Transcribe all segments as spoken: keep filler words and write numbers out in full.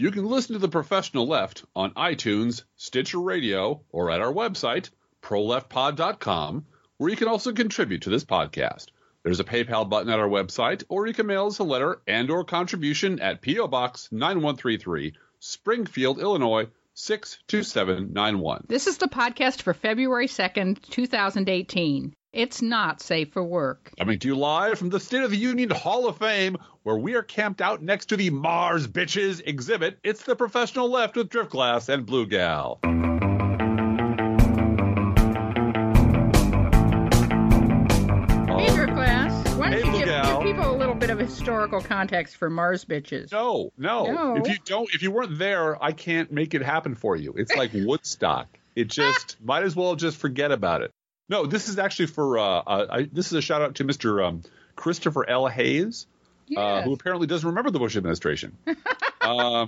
You can listen to The Professional Left on iTunes, Stitcher Radio, or at our website, pro left pod dot com, where you can also contribute to this podcast. There's a PayPal button at our website, or you can mail us a letter and or contribution at P O. Box nine one three three, Springfield, Illinois, six two seven nine one. This is the podcast for February second, two thousand eighteen. It's not safe for work. Coming to you live from the State of the Union Hall of Fame, where we are camped out next to the Mars Bitches exhibit. It's The Professional Left with Driftglass and Blue Gal. Hey, Driftglass. Why don't hey, you give, give people a little bit of historical context for Mars Bitches? No, no, no. If you don't, if you weren't there, I can't make it happen for you. It's like Woodstock. It just might as well just forget about it. No, this is actually for uh, uh, I, this is a shout out to Mister Um, Christopher L. Hayes, yes. uh, who apparently doesn't remember the Bush administration, uh,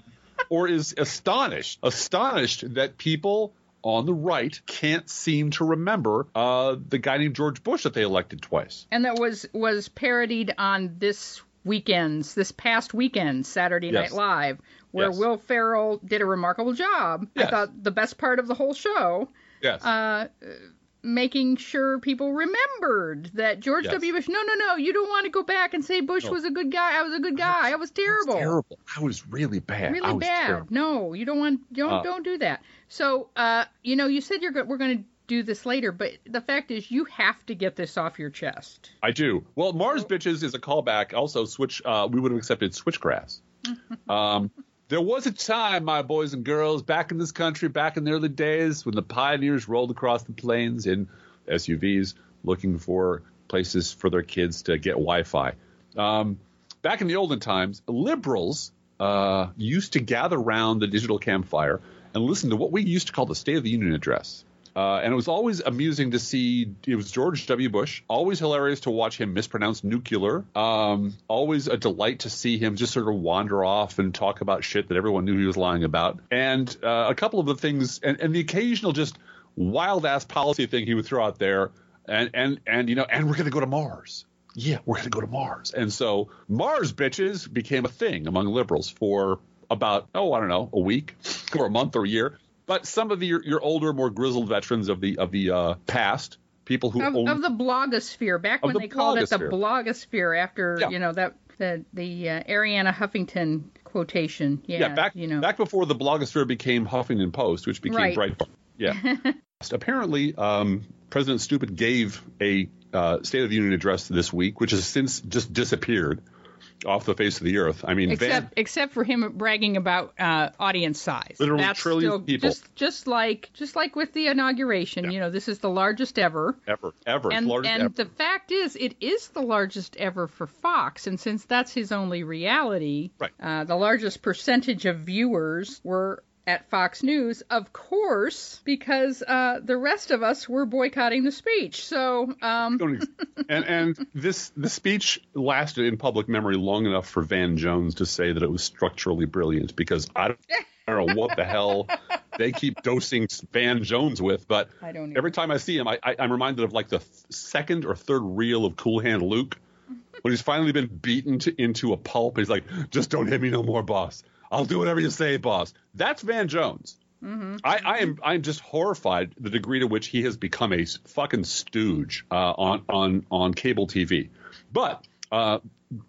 or is astonished, astonished that people on the right can't seem to remember uh, the guy named George Bush that they elected twice. And that was was parodied on this weekend's this past weekend, Saturday yes. Night Live, where yes. Will Ferrell did a remarkable job. Yes. I thought the best part of the whole show. Yes. Uh, making sure people remembered that George yes. W. Bush, no, no, no, you don't want to go back and say Bush no. was a good guy. I was a good guy. I was, I was terrible. I was terrible. I was really bad. Really I was bad. Terrible. No, you don't want, don't, uh, don't do that. So, uh, you know, you said you're go- we're going to do this later, but the fact is you have to get this off your chest. I do. Well, Mars so, Bitches is a callback. Also, switch. Uh, we would have accepted Switchgrass. um There was a time, my boys and girls, back in this country, back in the early days, when the pioneers rolled across the plains in S U Vs looking for places for their kids to get Wi-Fi. Um, back in the olden times, liberals uh, used to gather around the digital campfire and listen to what we used to call the State of the Union Address. Uh, and it was always amusing to see – it was George W. Bush. Always hilarious to watch him mispronounce nuclear. Um, always a delight to see him just sort of wander off and talk about shit that everyone knew he was lying about. And uh, a couple of the things and, – and the occasional just wild-ass policy thing he would throw out there. And, and, and you know, and we're going to go to Mars. Yeah, we're going to go to Mars. And so Mars Bitches became a thing among liberals for about, oh, I don't know, a week or a month or a year. But some of the, your, your older, more grizzled veterans of the of the uh, past, people who of, owned, of the blogosphere, back when the they called it the blogosphere, after yeah. you know that the the uh, Arianna Huffington quotation, yeah, yeah back you know. back before the blogosphere became Huffington Post, which became right. Breitbart. Yeah, apparently, um, President Stupid gave a uh, State of the Union address this week, which has since just disappeared off the face of the earth. I mean, except Van, except for him bragging about uh, audience size, literally that's trillions of people. Just, just like just like with the inauguration, yeah. you know, this is the largest ever, ever, ever, and, largest and ever. The fact is, it is the largest ever for Fox, and since that's his only reality, right. uh, the largest percentage of viewers were at Fox News, of course, because uh, the rest of us were boycotting the speech. So, um... and and this the speech lasted in public memory long enough for Van Jones to say that it was structurally brilliant. Because I don't, I don't know what the hell they keep dosing Van Jones with, but I don't every time I see him, I, I, I'm reminded of like the th- second or third reel of Cool Hand Luke when he's finally been beaten to, into a pulp. He's like, "Just don't hit me no more, boss. I'll do whatever you say, boss." That's Van Jones. Mm-hmm. I, I am I'm just horrified the degree to which he has become a fucking stooge uh, on, on, on cable T V. But uh,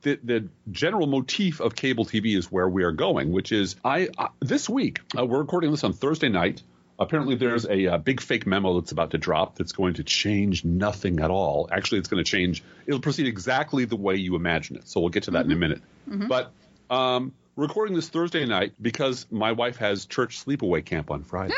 the, the general motif of cable T V is where we are going, which is I uh, this week uh, we're recording this on Thursday night. Apparently there's a, a big fake memo that's about to drop that's going to change nothing at all. Actually, it's going to change. It'll proceed exactly the way you imagine it. So we'll get to that mm-hmm. in a minute. Mm-hmm. But um, – recording this Thursday night because my wife has church sleepaway camp on Friday.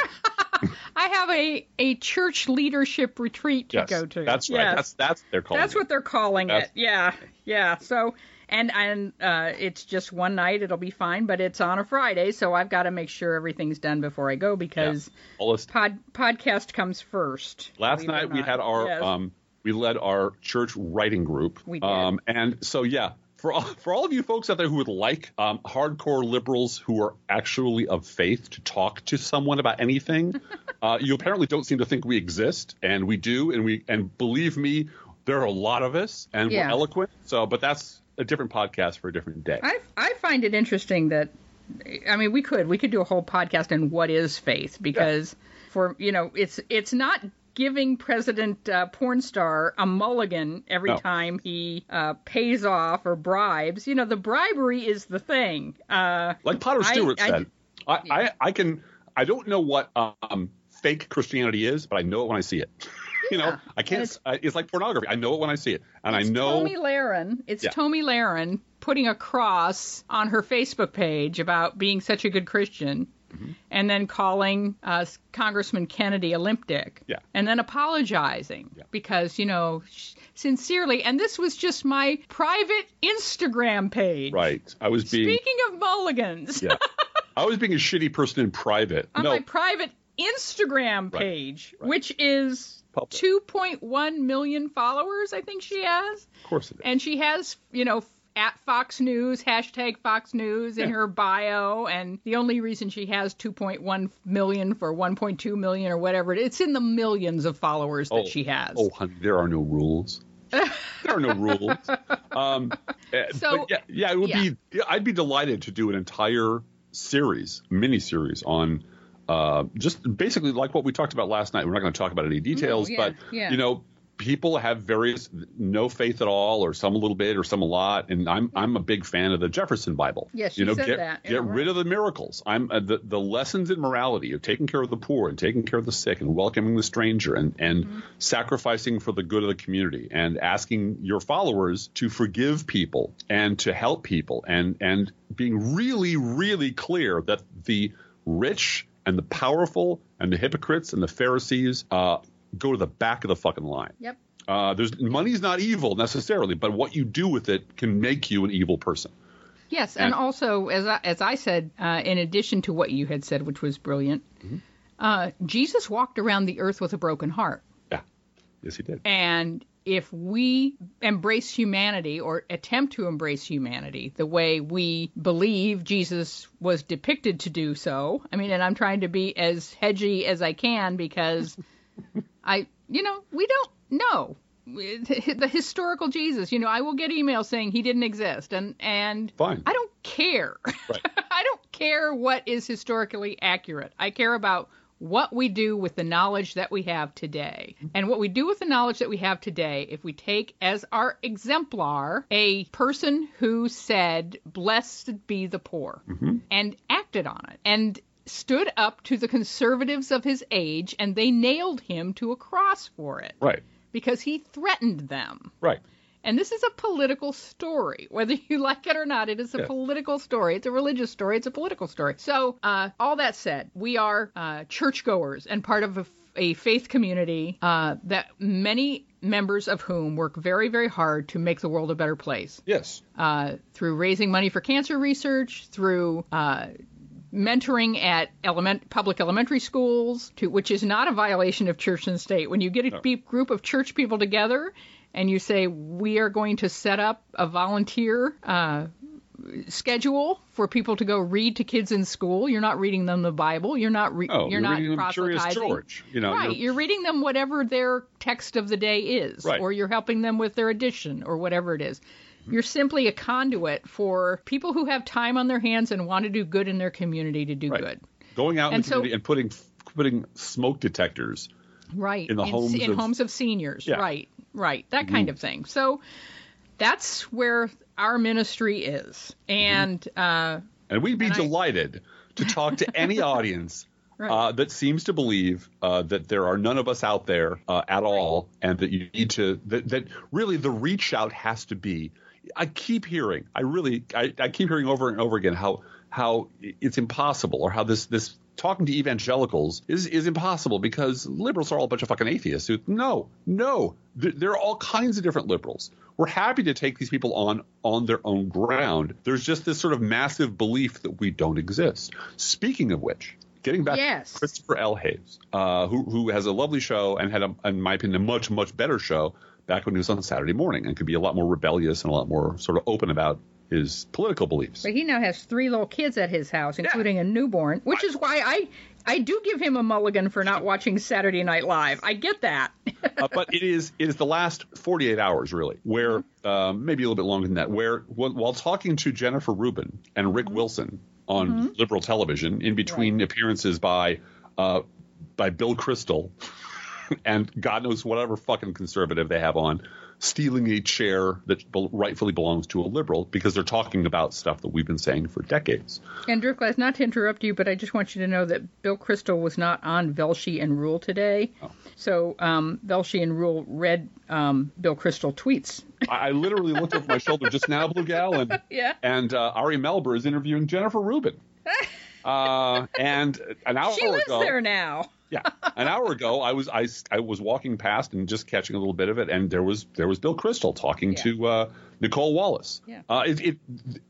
I have a, a church leadership retreat to yes, go to. That's right. Yes. That's that's what they're calling. That's it. what they're calling that's, it. Yeah, yeah. So and and uh, it's just one night. It'll be fine, but it's on a Friday, so I've got to make sure everything's done before I go because yeah. pod, podcast comes first. Last night we had our yes. um we led our church writing group. We did. Um, and so yeah. For all, for all of you folks out there who would like um, hardcore liberals who are actually of faith to talk to someone about anything, uh, you apparently don't seem to think we exist, and we do, and we and believe me, there are a lot of us, and yeah. we're eloquent. So, but that's a different podcast for a different day. I I find it interesting that I mean, we could we could do a whole podcast on what is faith, because yeah. for you know it's it's not giving President uh, porn star a mulligan every no. time he uh, pays off or bribes. You know, the bribery is the thing. Uh, like Potter Stewart I, said, I I, yeah. I I can I don't know what um, fake Christianity is, but I know it when I see it. You know, yeah. I can't. It's, uh, it's like pornography. I know it when I see it, and it's I know. Tomi Lahren. It's yeah. Tomi Lahren putting a cross on her Facebook page about being such a good Christian, mm-hmm. and then calling uh, Congressman Kennedy a limp dick, yeah. and then apologizing yeah. because you know, sh- sincerely. And this was just my private Instagram page. Right. I was being. Speaking of mulligans. Yeah. I was being a shitty person in private. On no. my private Instagram page, right. Right. which is. two point one million followers, I think she has. Of course it is. And she has, you know, at Fox News, hashtag Fox News in yeah. her bio. And the only reason she has two point one million for one point two million or whatever, it's in the millions of followers that oh, she has. Oh, honey, there are no rules. There are no rules. Um, so, but yeah, yeah, it would yeah. be, I'd be delighted to do an entire series, mini series on Uh, just basically like what we talked about last night. We're not going to talk about any details, no, yeah, but, yeah. you know, people have various no faith at all, or some a little bit or some a lot. And I'm yeah. I'm a big fan of the Jefferson Bible. Yes, yeah, you know, said get, that. Get yeah, rid right. of the miracles. I'm uh, the, the lessons in morality of taking care of the poor and taking care of the sick and welcoming the stranger and, and mm-hmm. sacrificing for the good of the community and asking your followers to forgive people and to help people and, and being really, really clear that the rich and the powerful and the hypocrites and the Pharisees uh, go to the back of the fucking line. Yep. Uh, there's money's not evil necessarily, but what you do with it can make you an evil person. Yes, and, and also, as I, as I said, uh, in addition to what you had said, which was brilliant, mm-hmm. uh, Jesus walked around the earth with a broken heart. Yeah, yes he did. And if we embrace humanity or attempt to embrace humanity the way we believe Jesus was depicted to do so, I mean, and I'm trying to be as hedgy as I can because I, you know, we don't know the historical Jesus. You know, I will get emails saying he didn't exist, and, and Fine. I don't care. Right. I don't care what is historically accurate. I care about what we do with the knowledge that we have today. And what we do with the knowledge that we have today, if we take as our exemplar a person who said, blessed be the poor, mm-hmm. and acted on it, and stood up to the conservatives of his age, and they nailed him to a cross for it. Right. Because he threatened them. Right. And this is a political story. Whether you like it or not, it is a yeah. political story. It's a religious story. It's a political story. So uh, all that said, we are uh, churchgoers and part of a, a faith community uh, that many members of whom work very, very hard to make the world a better place. Yes. Uh, through raising money for cancer research, through uh, mentoring at element, public elementary schools, to, which is not a violation of church and state. When you get a no. big group of church people together and you say, we are going to set up a volunteer uh, schedule for people to go read to kids in school. You're not reading them the Bible. You're not re- oh, you're, you're not reading them Curious George. You know, right. You're... you're reading them whatever their text of the day is, right. or you're helping them with their edition or whatever it is. Mm-hmm. You're simply a conduit for people who have time on their hands and want to do good in their community to do right. good. Going out and in the so, community and putting putting smoke detectors right. in the in, homes, in of, homes of seniors. Yeah. Right. Right. That kind mm-hmm. of thing. So that's where our ministry is. And mm-hmm. uh, and we'd be and delighted I... to talk to any audience right. uh, that seems to believe uh, that there are none of us out there uh, at right. all. And that you need to that, that really the reach out has to be. I keep hearing I really I, I keep hearing over and over again how how it's impossible, or how this this talking to evangelicals is, is impossible because liberals are all a bunch of fucking atheists. Who, no, no. There, there are all kinds of different liberals. We're happy to take these people on on their own ground. There's just this sort of massive belief that we don't exist. Speaking of which, getting back yes. to Christopher L. Hayes, uh, who, who has a lovely show and had, a, in my opinion, a much, much better show back when he was on Saturday morning and could be a lot more rebellious and a lot more sort of open about his political beliefs. But he now has three little kids at his house, including yeah. a newborn, which I, is why I I do give him a mulligan for not watching Saturday Night Live. I get that. uh, but it is it is the last forty-eight hours, really, where mm-hmm. uh, maybe a little bit longer than that, where while talking to Jennifer Rubin and Rick mm-hmm. Wilson on mm-hmm. liberal television in between right. appearances by uh, by Bill Kristol and God knows whatever fucking conservative they have on, stealing a chair that be- rightfully belongs to a liberal because they're talking about stuff that we've been saying for decades. And Driftglass, not to interrupt you, but I just want you to know that Bill Kristol was not on Velshi and Rule today. Oh. So um, Velshi and Rule read um, Bill Kristol tweets. I, I literally looked over my shoulder just now, Blue Gal, and, yeah. and uh, Ari Melber is interviewing Jennifer Rubin. Uh, and an hour she ago, lives there now. Yeah, an hour ago, I was I, I was walking past and just catching a little bit of it, and there was there was Bill Kristol talking yeah. to uh, Nicole Wallace. Yeah. Uh, it, it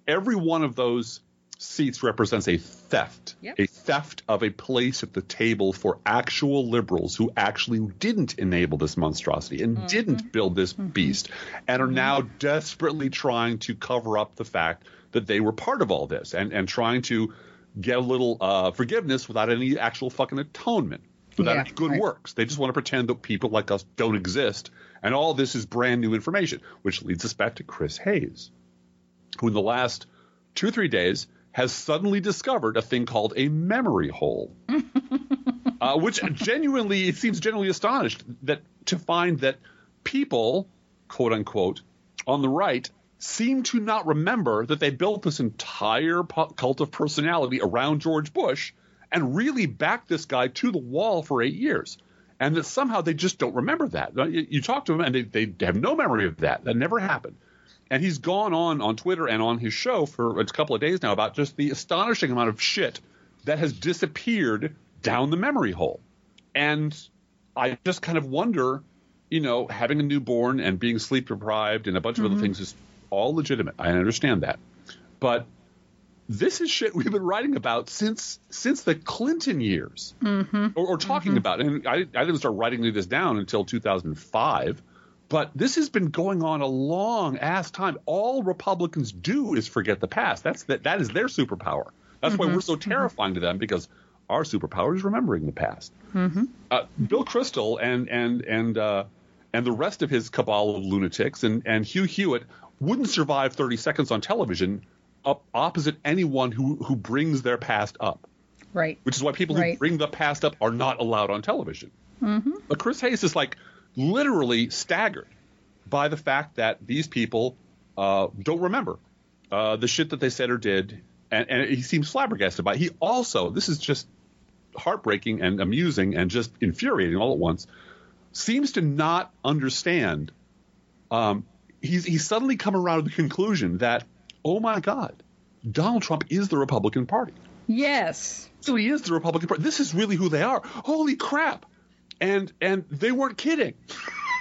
every one of those seats represents a theft, yep. a theft of a place at the table for actual liberals who actually didn't enable this monstrosity and mm-hmm. didn't build this mm-hmm. beast, and are mm-hmm. now desperately trying to cover up the fact that they were part of all this and and trying to get a little uh, forgiveness without any actual fucking atonement, without yeah, any good right. works. They just want to pretend that people like us don't exist, and all this is brand new information, which leads us back to Chris Hayes, who in the last two or three days has suddenly discovered a thing called a memory hole, uh, which genuinely, it seems genuinely astonished that to find that people, quote unquote, on the right seem to not remember that they built this entire cult of personality around George Bush and really backed this guy to the wall for eight years. And that somehow they just don't remember that. You talk to them and they, they have no memory of that. That never happened. And he's gone on on Twitter and on his show for a couple of days now about just the astonishing amount of shit that has disappeared down the memory hole. And I just kind of wonder, you know, having a newborn and being sleep deprived and a bunch mm-hmm. of other things is all legitimate. I understand that. But this is shit we've been writing about since since the Clinton years mm-hmm. or, or talking mm-hmm. about. And I, I didn't start writing this down until two thousand five. But this has been going on a long ass time. All Republicans do is forget the past. That's that. That is their superpower. That's mm-hmm. why we're so terrifying mm-hmm. to them, because our superpower is remembering the past. Mm-hmm. Uh, Bill Kristol and and and uh, and the rest of his cabal of lunatics and, and Hugh Hewitt wouldn't survive thirty seconds on television up opposite anyone who, who brings their past up. Right. Which is why people right. who bring the past up are not allowed on television. Mm-hmm. But Chris Hayes is like literally staggered by the fact that these people uh, don't remember uh, the shit that they said or did. And, and he seems flabbergasted by it. He also, this is just heartbreaking and amusing and just infuriating all at once, seems to not understand um, – He's, he's suddenly come around to the conclusion that, oh, my God, Donald Trump is the Republican Party. Yes. So he is the Republican Party. This is really who they are. Holy crap. And and they weren't kidding.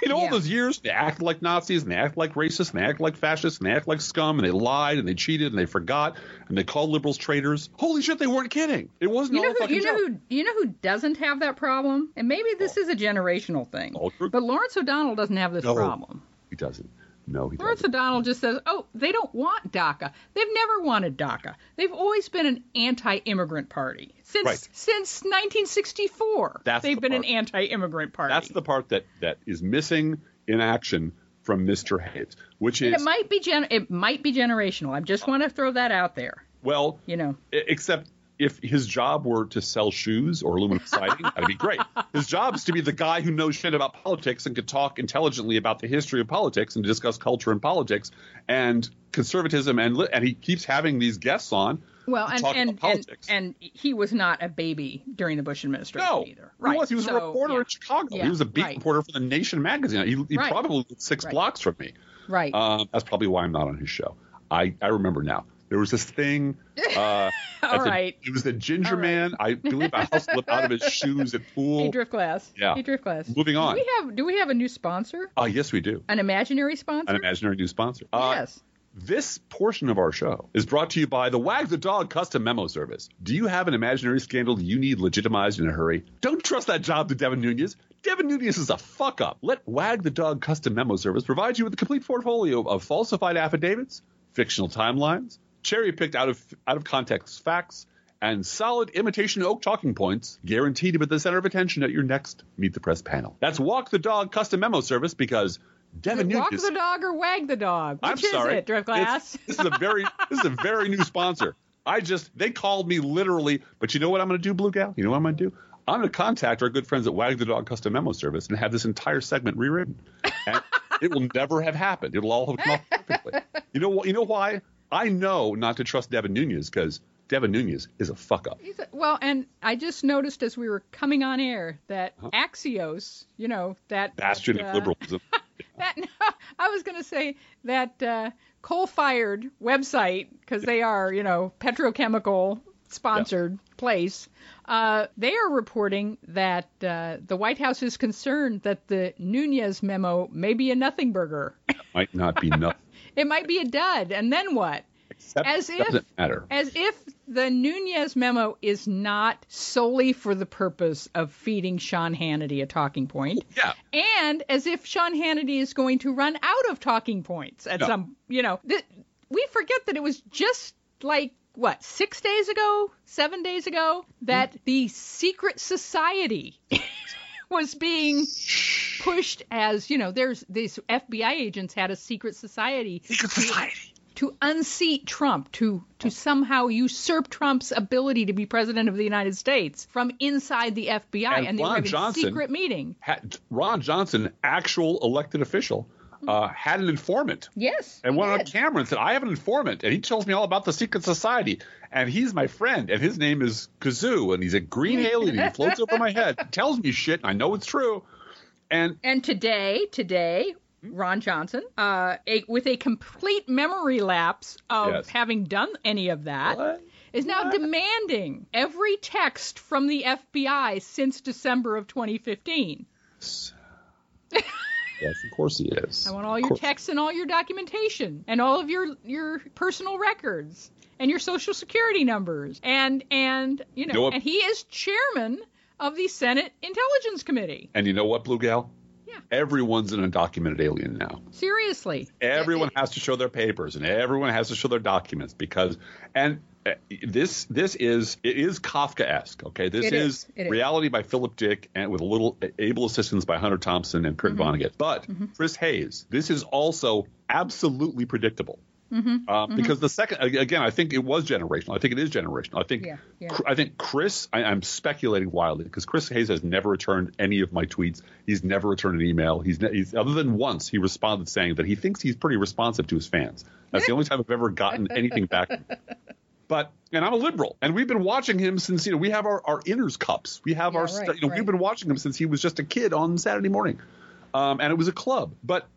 In yeah. all those years, they act like Nazis and they act like racists and they act like fascists and they act like scum and they lied and they cheated and they forgot and they called liberals traitors. Holy shit, they weren't kidding. It wasn't you know all who, fucking you know who, you know who doesn't have that problem? And maybe this oh. is a generational thing. Oh, but Lawrence O'Donnell doesn't have this no, problem. He doesn't. No, he Lawrence doesn't. O'Donnell just says, oh, they don't want DACA. They've never wanted DACA. They've always been an anti-immigrant party. Since right. since nineteen sixty-four, That's they've the been part. an anti-immigrant party. That's the part that, that is missing in action from Mister Hayes, which is... And it might be gen- it might be generational. I just want to throw that out there. Well, you know, except... if his job were to sell shoes or aluminum siding, that'd be great. His job is to be the guy who knows shit about politics and could talk intelligently about the history of politics and discuss culture and politics and conservatism. And and he keeps having these guests on. Well, and and, and and he was not a baby during the Bush administration no, either. Right. He was. He was so, a reporter yeah. in Chicago. Yeah, he was a beat right. reporter for the Nation magazine. He, he right. probably lived six right. blocks from me. Right. Um, that's probably why I'm not on his show. I, I remember now. There was this thing. Uh, All right. The, it was the ginger right. man. I believe I slipped out of his shoes at pool. Hey, Driftglass. Yeah. Hey, Driftglass. Moving on. Do we have, do we have a new sponsor? Oh, uh, yes, we do. An imaginary sponsor? An imaginary new sponsor. Uh, yes. This portion of our show is brought to you by the Wag the Dog Custom Memo Service. Do you have an imaginary scandal you need legitimized in a hurry? Don't trust that job to Devin Nunes. Devin Nunes is a fuck-up. Let Wag the Dog Custom Memo Service provide you with a complete portfolio of falsified affidavits, fictional timelines, cherry-picked out of out of context facts, and solid imitation oak talking points, guaranteed to be the center of attention at your next Meet the Press panel. That's Walk the Dog Custom Memo Service, because Devin Nunes... Walk the dog or wag the dog? Which I'm sorry. Is it, Driftglass? This is a very this is a very new sponsor. I just – they called me literally. But you know what I'm going to do, Blue Gal? You know what I'm going to do? I'm going to contact our good friends at Wag the Dog Custom Memo Service and have this entire segment rewritten. And it will never have happened. It will all have come off perfectly. You know, you know why? I know not to trust Devin Nunes because Devin Nunes is a fuck-up. Well, and I just noticed as we were coming on air that huh? Axios, you know, that – Bastion uh, of liberalism. That, no, I was going to say that uh, coal-fired website, because they are, you know, petrochemical-sponsored yeah. place, uh, they are reporting that uh, the White House is concerned that the Nunes memo may be a nothing burger. It might not be nothing. It might be a dud. And then what? Except as it doesn't if, matter. As if the Nunes memo is not solely for the purpose of feeding Sean Hannity a talking point. Yeah. And as if Sean Hannity is going to run out of talking points at no. some, you know. Th- we forget that it was just like, what, six days ago, seven days ago, that mm. the secret society was being pushed as, you know, there's these F B I agents had a secret society. Secret society. To unseat Trump, to, to somehow usurp Trump's ability to be president of the United States from inside the F B I. And, and they were having a secret meeting. Had, Ron Johnson, actual elected official, uh, had an informant. Yes. And went on camera and said, I have an informant. And he tells me all about the secret society. And he's my friend. And his name is Kazoo. And he's a green alien. He floats over my head. Tells me shit. And I know it's true. And And today, today... Ron Johnson, uh, a, with a complete memory lapse of yes. having done any of that, what? is now what? demanding every text from the F B I since December of twenty fifteen. Yes, of course he is. I want all your texts and all your documentation and all of your, your personal records and your social security numbers. And, and you know, you know and he is chairman of the Senate Intelligence Committee. And you know what, Blue Gal? Everyone's an undocumented alien now. Seriously. Everyone has to show their papers and everyone has to show their documents because – and this this is – it is Kafkaesque, okay? This is, is reality is. by Philip Dick and with a little able assistance by Hunter Thompson and Kurt mm-hmm. Vonnegut. But mm-hmm. Chris Hayes, this is also absolutely predictable. Mm-hmm. Uh, mm-hmm. Because the second, again, I think it was generational. I think it is generational. I think, yeah, yeah. I think Chris. I, I'm speculating wildly because Chris Hayes has never returned any of my tweets. He's never returned an email. He's, ne- he's other than once he responded saying that he thinks he's pretty responsive to his fans. That's the only time I've ever gotten anything back. But and I'm a liberal, and we've been watching him since you know we have our, our inners cups. We have yeah, our right, you know right. we've been watching him since he was just a kid on Saturday morning, um, and it was a club, but.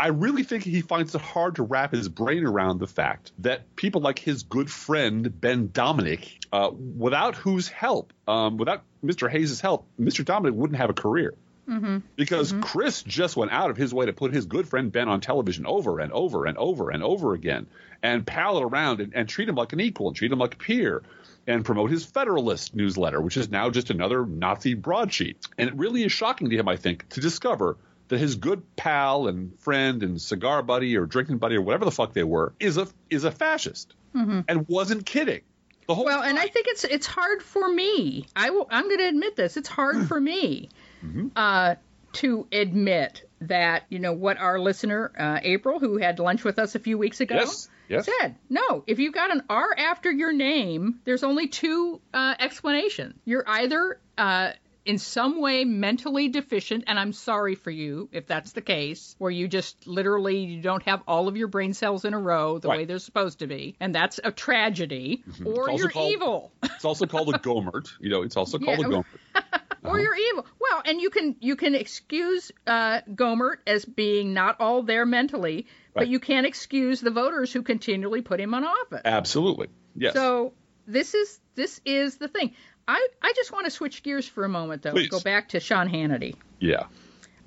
I really think he finds it hard to wrap his brain around the fact that people like his good friend, Ben Dominic, uh, without whose help, um, without Mister Hayes' help, Mister Dominic wouldn't have a career. Mm-hmm. Because mm-hmm. Chris just went out of his way to put his good friend Ben on television over and over and over and over again and pal it around and, and treat him like an equal and treat him like a peer. And promote his Federalist newsletter, which is now just another Nazi broadsheet. And it really is shocking to him, I think, to discover – that his good pal and friend and cigar buddy or drinking buddy or whatever the fuck they were is a is a fascist mm-hmm. and wasn't kidding. The whole well, time. And I think it's it's hard for me. I will, I'm going to admit this. It's hard for me mm-hmm. uh, to admit that, you know, what our listener, uh, April, who had lunch with us a few weeks ago, yes, yes. said, no, if you've got an R after your name, there's only two uh, explanations. You're either uh, – in some way mentally deficient, and I'm sorry for you if that's the case, where you just literally you don't have all of your brain cells in a row the right. way they're supposed to be, and that's a tragedy, mm-hmm. or you're called, evil. It's also called a Gohmert. You know, it's also called yeah. a Gohmert. Or you're evil. Well, and you can you can excuse uh, Gohmert as being not all there mentally, right. but you can't excuse the voters who continually put him on office. Absolutely, yes. So this is this is the thing. I, I just want to switch gears for a moment, though. Please. Go back to Sean Hannity. Yeah.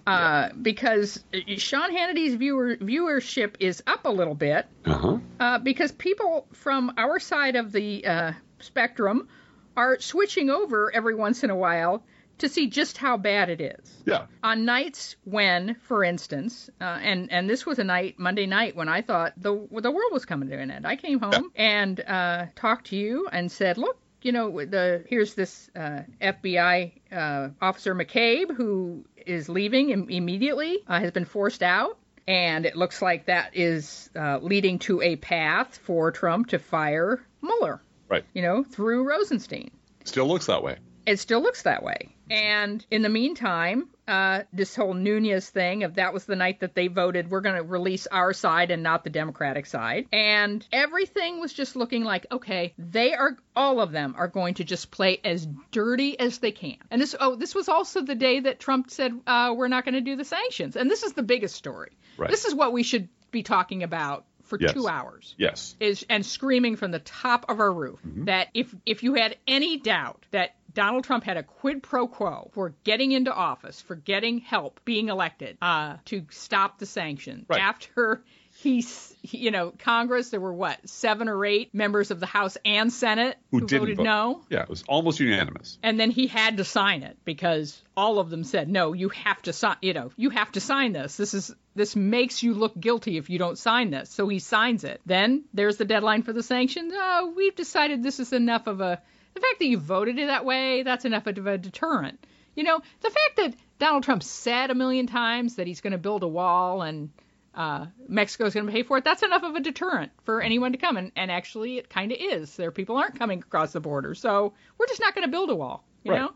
Uh, yeah. Because Sean Hannity's viewer, viewership is up a little bit. Uh-huh. Uh, because people from our side of the uh, spectrum are switching over every once in a while to see just how bad it is. Yeah. On nights when, for instance, uh, and, and this was a night, Monday night, when I thought the, the world was coming to an end. I came home yeah. and uh, talked to you and said, look, you know, the here's this uh, F B I uh, officer McCabe who is leaving im- immediately, uh, has been forced out, and it looks like that is uh, leading to a path for Trump to fire Mueller. right? You know, through Rosenstein. Still looks that way. It still looks that way. And in the meantime, uh, this whole Nunes thing of that was the night that they voted, we're going to release our side and not the Democratic side. And everything was just looking like, okay, they are, all of them are going to just play as dirty as they can. And this, oh, this was also the day that Trump said, uh, we're not going to do the sanctions. And this is the biggest story. Right. This is what we should be talking about for yes. two hours, yes, is and screaming from the top of our roof mm-hmm. that if if you had any doubt that Donald Trump had a quid pro quo for getting into office, for getting help being elected, uh, to stop the sanctions right. after he's, you know, Congress, there were what, seven or eight members of the House and Senate who, who voted vote. no. Yeah, it was almost unanimous. And then he had to sign it because all of them said, no, you have to sign, you know, you have to sign this. This is This makes you look guilty if you don't sign this. So he signs it. Then there's the deadline for the sanctions. Oh, we've decided this is enough of a... The fact that you voted it that way, that's enough of a deterrent. You know, the fact that Donald Trump said a million times that he's going to build a wall and uh, Mexico's going to pay for it, that's enough of a deterrent for anyone to come. And, and actually, it kind of is. There, people aren't coming across the border. So we're just not going to build a wall, you right. know?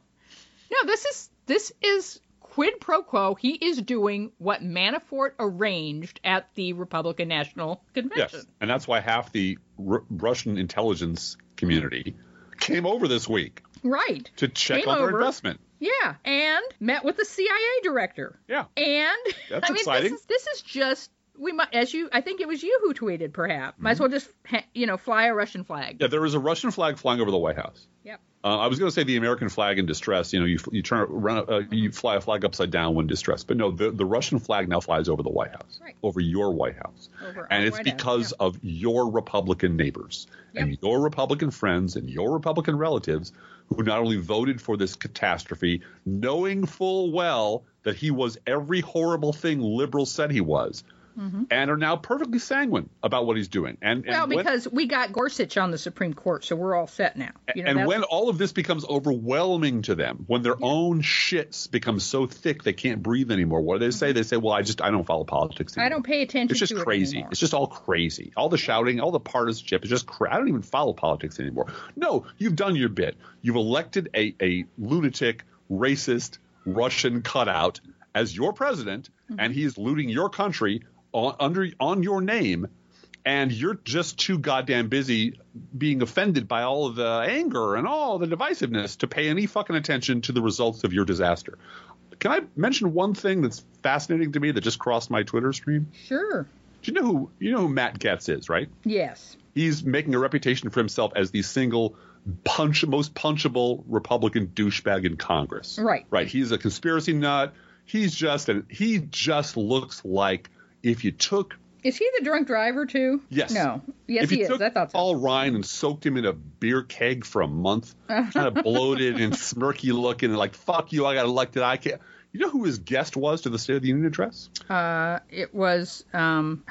No, this is this is... quid pro quo, he is doing what Manafort arranged at the Republican National Convention. Yes, and that's why half the R- Russian intelligence community came over this week. Right. To check came on over. Their investment. Yeah, and met with the C I A director. Yeah. And that's I mean, exciting. This is, this is just, we might, as you, I think it was you who tweeted, perhaps. Mm-hmm. Might as well just, you know, fly a Russian flag. Yeah, there was a Russian flag flying over the White House. Yep. Uh, I was going to say the American flag in distress. You know, you you turn run uh, you fly a flag upside down when distressed. But no, the, the Russian flag now flies over the White House, right. over your White House, over and it's White because House. Of your Republican neighbors yep. and your Republican friends and your Republican relatives who not only voted for this catastrophe, knowing full well that he was every horrible thing liberals said he was. Mm-hmm. And are now perfectly sanguine about what he's doing. And, and well, because when, we got Gorsuch on the Supreme Court, so we're all set now. You know, and when all of this becomes overwhelming to them, when their yeah. own shits become so thick they can't breathe anymore, what do they mm-hmm. say? They say, well, I just I don't follow politics anymore. I don't pay attention to it It's just to crazy. It anymore. It's just all crazy. All the shouting, all the partisanship is just cra- I don't even follow politics anymore. No, you've done your bit. You've elected a, a lunatic, racist, Russian cutout as your president, mm-hmm. and he's looting your country On, under on your name, and you're just too goddamn busy being offended by all of the anger and all the divisiveness to pay any fucking attention to the results of your disaster. Can I mention one thing that's fascinating to me that just crossed my Twitter stream? Sure. Do you know who you know who Matt Gaetz is, right? Yes. He's making a reputation for himself as the single punch most punchable Republican douchebag in Congress. Right. Right. He's a conspiracy nut. He's just an, he just looks like. If you took... Is he the drunk driver, too? Yes. No. Yes, he is. I thought so. Paul Ryan and soaked him in a beer keg for a month, kind of bloated and smirky looking, and like, fuck you, I got elected, I can't... You know who his guest was to the State of the Union address? Uh, it was... Um,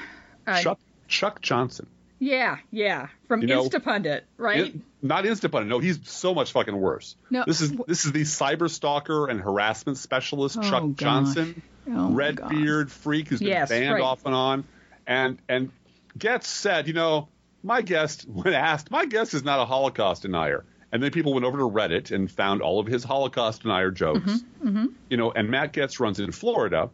I... Chuck, Chuck Johnson. Yeah, yeah. From you know, Instapundit, right? It, not Instapundit. No, he's so much fucking worse. No. This is this is the cyber stalker and harassment specialist, oh, Chuck gosh. Johnson. Oh, red beard freak who's been yes, banned right. off and on. And and Gaetz said, you know, my guest, when asked, my guest is not a Holocaust denier. And then people went over to Reddit and found all of his Holocaust denier jokes. Mm-hmm, mm-hmm. You know, and Matt Gaetz runs in Florida.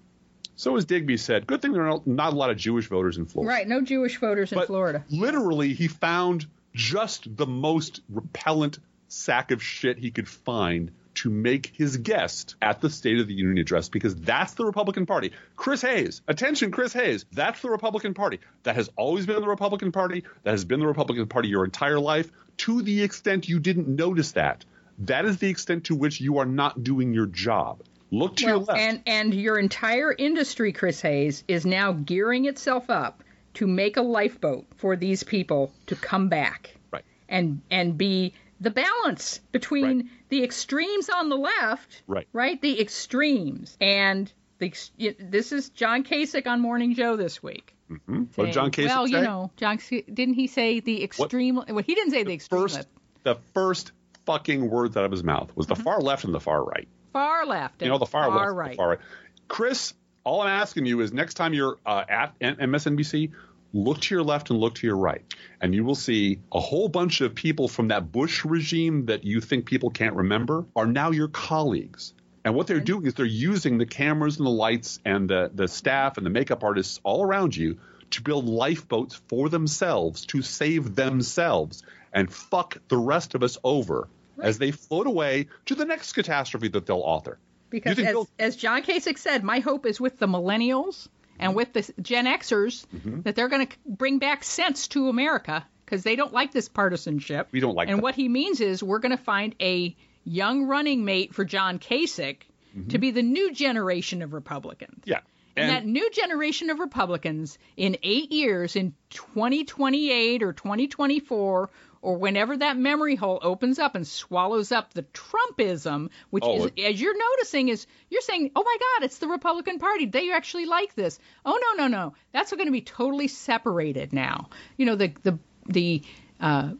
So as Digby said, good thing there are not a lot of Jewish voters in Florida. Right, no Jewish voters but in Florida. Literally, he found just the most repellent sack of shit he could find to make his guest at the State of the Union address, because that's the Republican Party. Chris Hayes, attention, Chris Hayes, that's the Republican Party. That has always been the Republican Party. That has been the Republican Party your entire life. To the extent you didn't notice that, that is the extent to which you are not doing your job. Look to well, your left. And, and your entire industry, Chris Hayes, is now gearing itself up to make a lifeboat for these people to come back right. and and be the balance between right. the extremes on the left, right, right, the extremes, and the this is John Kasich on Morning Joe this week. Mm-hmm. Saying, what did John Kasich well, say? Well, you know, John didn't he say the extreme? What? Well, he didn't say the, the extreme. First, left. The first fucking words out of his mouth was the mm-hmm. far left and the far right. Far left. You know, the far, far left, right. The far right. Chris, all I'm asking you is next time you're uh, at M S N B C, look to your left and look to your right, and you will see a whole bunch of people from that Bush regime that you think people can't remember are now your colleagues. And what they're doing is they're using the cameras and the lights and the, the staff and the makeup artists all around you to build lifeboats for themselves, to save themselves, and fuck the rest of us over right. as they float away to the next catastrophe that they'll author. Because as, they'll... as John Kasich said, my hope is with the millennials and with the Gen Xers mm-hmm. that they're going to bring back sense to America because they don't like this partisanship. We don't like And that. What he means is we're going to find a young running mate for John Kasich mm-hmm. to be the new generation of Republicans. Yeah. And, and that new generation of Republicans in eight years, in twenty twenty-eight or twenty twenty-four, or whenever that memory hole opens up and swallows up the Trumpism, which oh, is, it, as you're noticing, is you're saying, oh, my God, it's the Republican Party. They actually like this. Oh, no, no, no. That's going to be totally separated now. You know, the the the uh,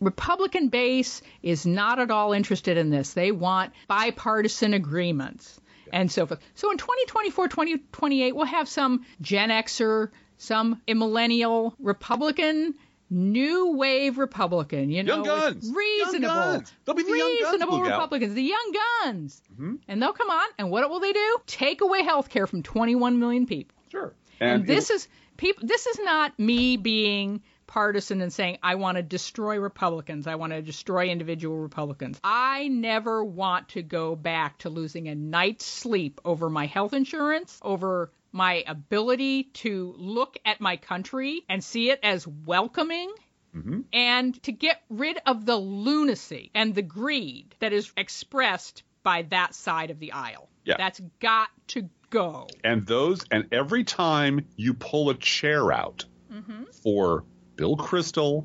Republican base is not at all interested in this. They want bipartisan agreements. And so forth. So in twenty twenty-four, twenty twenty-eight, we'll have some Gen Xer, some millennial Republican, new wave Republican. You know, young guns. Reasonable. Young guns. They'll be the reasonable young guns, Republicans, the young guns. Mm-hmm. And they'll come on. And what will they do? Take away health care from twenty-one million people. Sure. And, and this is people. This is not me being partisan and saying, I want to destroy Republicans. I want to destroy individual Republicans. I never want to go back to losing a night's sleep over my health insurance, over my ability to look at my country and see it as welcoming, mm-hmm. and to get rid of the lunacy and the greed that is expressed by that side of the aisle. Yeah. That's got to go. And those, and every time you pull a chair out mm-hmm. for Bill Kristol,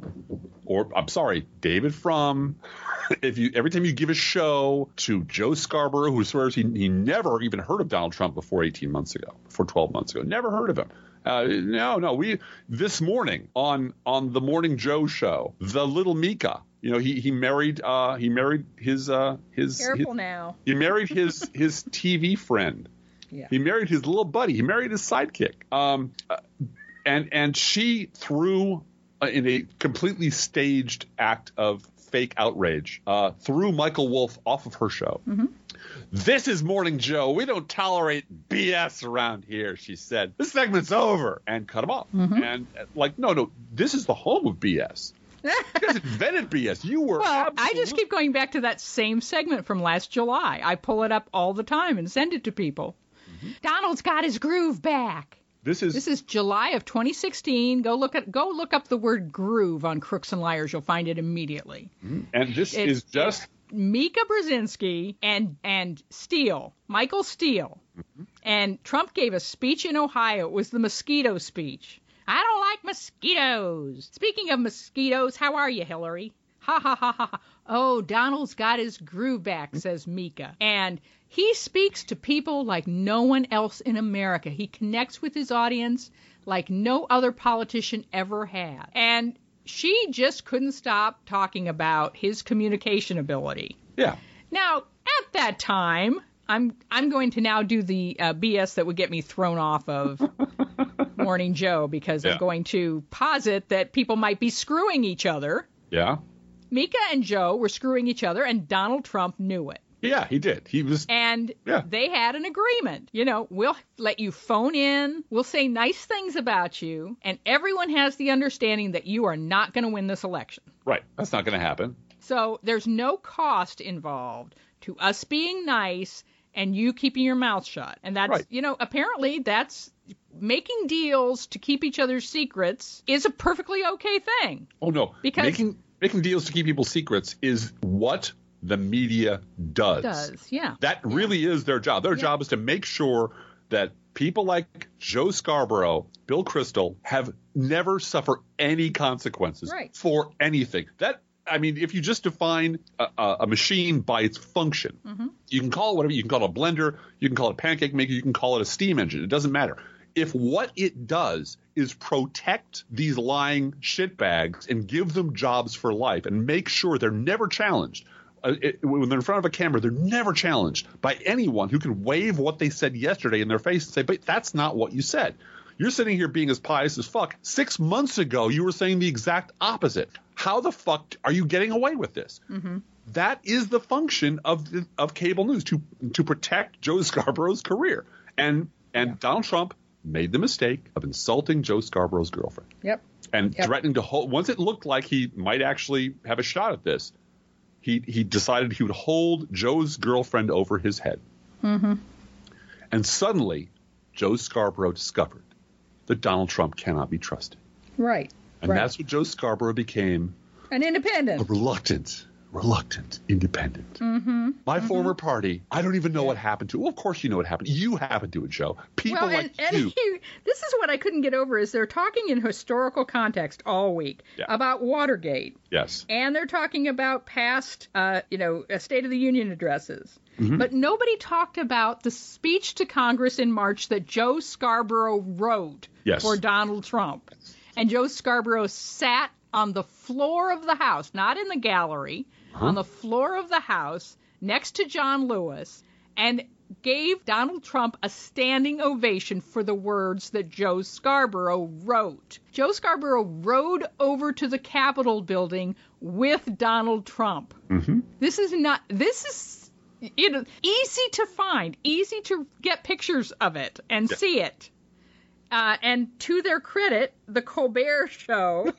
or I'm sorry, David Frum. If you every time you give a show to Joe Scarborough, who swears he, he never even heard of Donald Trump before eighteen months ago, before twelve months ago, never heard of him. Uh, no, no. We this morning on on the Morning Joe show, the little Mika. You know, he he married uh, he married his uh, his careful his, now. He married his his T V friend. Yeah. He married his little buddy. He married his sidekick. Um, and and she threw. In a completely staged act of fake outrage, uh, threw Michael Wolff off of her show. Mm-hmm. This is Morning Joe. We don't tolerate B S around here, she said. This segment's over. And cut him off. Mm-hmm. And like, no, no, this is the home of B S. You guys invented B S. You were Well, absolutely- I just keep going back to that same segment from last July. I pull it up all the time and send it to people. Mm-hmm. Donald's got his groove back. This is, this is July of twenty sixteen. Go look at go look up the word groove on Crooks and Liars. You'll find it immediately. And this it's, is just Mika Brzezinski and and Steele, Michael Steele. Mm-hmm. And Trump gave a speech in Ohio. It was the mosquito speech. I don't like mosquitoes. Speaking of mosquitoes, how are you, Hillary? Ha ha ha ha. ha. Oh, Donald's got his groove back, says Mika. And he speaks to people like no one else in America. He connects with his audience like no other politician ever had. And she just couldn't stop talking about his communication ability. Yeah. Now, at that time, I'm I'm going to now do the uh, B S that would get me thrown off of Morning Joe because yeah. I'm going to posit that people might be screwing each other. Yeah. Mika and Joe were screwing each other, and Donald Trump knew it. Yeah, he did. He was, and yeah. they had an agreement. You know, we'll let you phone in. We'll say nice things about you. And everyone has the understanding that you are not going to win this election. Right. That's not going to happen. So there's no cost involved to us being nice and you keeping your mouth shut. And that's, right. you know, apparently that's making deals to keep each other's secrets is a perfectly okay thing. Oh, no. Because making, making deals to keep people's secrets is what the media does. does. Yeah. That yeah. really is their job. Their yeah. job is to make sure that people like Joe Scarborough, Bill Kristol, have never suffer any consequences right. for anything. That I mean, if you just define a, a machine by its function, mm-hmm. you can call it whatever. You can call it a blender. You can call it a pancake maker. You can call it a steam engine. It doesn't matter. If what it does is protect these lying shitbags and give them jobs for life and make sure they're never challenged. Uh, it, when they're in front of a camera, they're never challenged by anyone who can wave what they said yesterday in their face and say, but that's not what you said. You're sitting here being as pious as fuck. Six months ago, you were saying the exact opposite. How the fuck are you getting away with this? Mm-hmm. That is the function of of cable news, to to protect Joe Scarborough's career. And and yeah. Donald Trump made the mistake of insulting Joe Scarborough's girlfriend. Yep. And yep. threatened to hold – once it looked like he might actually have a shot at this, he, he decided he would hold Joe's girlfriend over his head. Mm-hmm. And suddenly, Joe Scarborough discovered that Donald Trump cannot be trusted. Right. And right. that's what Joe Scarborough became. An independent. A reluctant, reluctant independent. Mm-hmm. My mm-hmm. former party, I don't even know yeah. what happened to it. Well, of course you know what happened. You happened to it, Joe. People well, and, like and you. He, this is what I couldn't get over is they're talking in historical context all week yeah. about Watergate. Yes. And they're talking about past, uh, you know, State of the Union addresses. Mm-hmm. But nobody talked about the speech to Congress in March that Joe Scarborough wrote yes. for Donald Trump. And Joe Scarborough sat on the floor of the House, not in the gallery, uh-huh. on the floor of the House next to John Lewis, and gave Donald Trump a standing ovation for the words that Joe Scarborough wrote. Joe Scarborough rode over to the Capitol building with Donald Trump. Mm-hmm. This is not, this is... You know, easy to find, easy to get pictures of it and yeah. see it. Uh, and to their credit, the Colbert Show,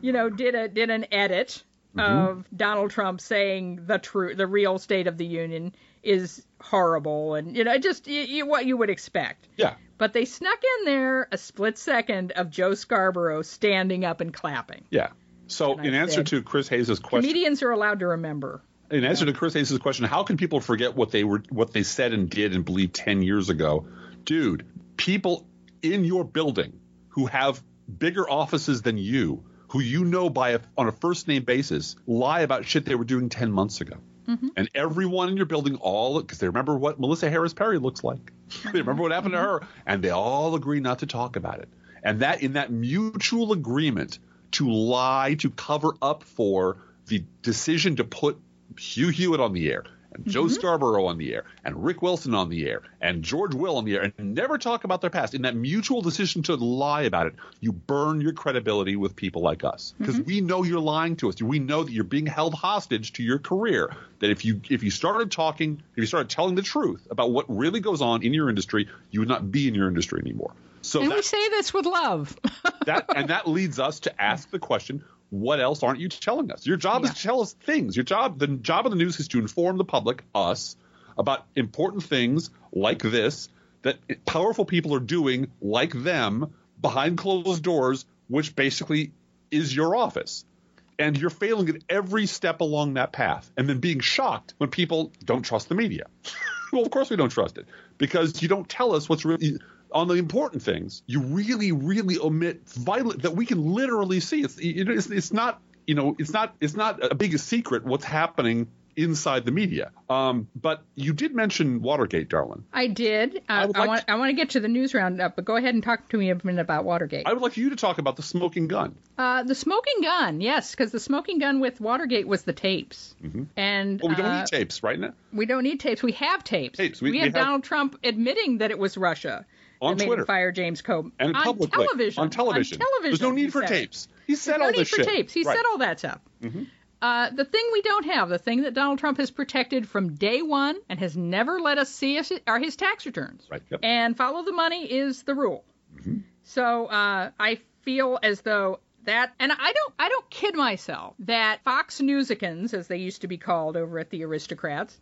you know, did a did an edit mm-hmm. of Donald Trump saying the true, the real State of the Union is horrible, and you know, just you, you, what you would expect. Yeah. But they snuck in there a split second of Joe Scarborough standing up and clapping. Yeah. So in answer said, to Chris Hayes's question, comedians are allowed to remember. In answer yeah. to Chris Hayes's question, how can people forget what they were, what they said and did and believed ten years ago? Dude, people in your building who have bigger offices than you, who you know by a, on a first name basis, lie about shit they were doing ten months ago. Mm-hmm. And everyone in your building, all because they remember what Melissa Harris Perry looks like. They remember what happened mm-hmm. to her, and they all agree not to talk about it. And that in that mutual agreement to lie, to cover up for the decision to put Hugh Hewitt on the air, and Joe mm-hmm. Scarborough on the air, and Rick Wilson on the air, and George Will on the air, and never talk about their past. In that mutual decision to lie about it, you burn your credibility with people like us, because mm-hmm. we know you're lying to us. We know that you're being held hostage to your career, that if you if you started talking, if you started telling the truth about what really goes on in your industry, you would not be in your industry anymore. So and that, we say this with love. that And that leads us to ask the question, what else aren't you telling us? Your job yeah. is to tell us things. Your job, the job of the news is to inform the public, us, about important things like this that powerful people are doing like them behind closed doors, which basically is your office. And you're failing at every step along that path, and then being shocked when people don't trust the media. Well, of course we don't trust it, because you don't tell us what's really – on the important things, you really, really omit vital that we can literally see. It's, it's it's not you know it's not it's not a big secret what's happening inside the media. Um, but you did mention Watergate, darling. I did. Uh, I, I, like want, to, I want to get to the news roundup, but go ahead and talk to me a minute about Watergate. I would like you to talk about the smoking gun. Uh, the smoking gun, yes, because the smoking gun with Watergate was the tapes. Mm-hmm. And well, we don't uh, need tapes, right? Now? We don't need tapes. We have tapes. tapes. We, we, we have, have Donald Trump admitting that it was Russia. On Twitter. Fire James Comey. And publicly. On television. On television. On television. There's no need for tapes. He said all this shit. There's no need for tapes. He said all that stuff. Mm-hmm. Uh, the thing we don't have, the thing that Donald Trump has protected from day one and has never let us see us, are his tax returns. Right. Yep. And follow the money is the rule. Mm-hmm. So uh, I feel as though that, and I don't, I don't kid myself, that Fox Newsicans, as they used to be called over at the Aristocrats,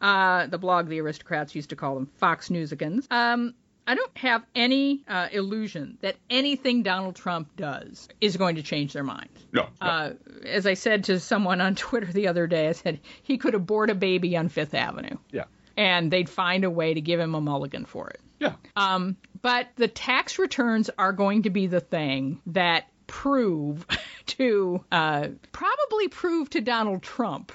uh, the blog the Aristocrats used to call them, Fox Newsicans, um, I don't have any uh, illusion that anything Donald Trump does is going to change their minds. No. no. Uh, as I said to someone on Twitter the other day, I said he could abort a baby on Fifth Avenue. Yeah. And they'd find a way to give him a mulligan for it. Yeah. Um, but the tax returns are going to be the thing that prove to uh, probably prove to Donald Trump,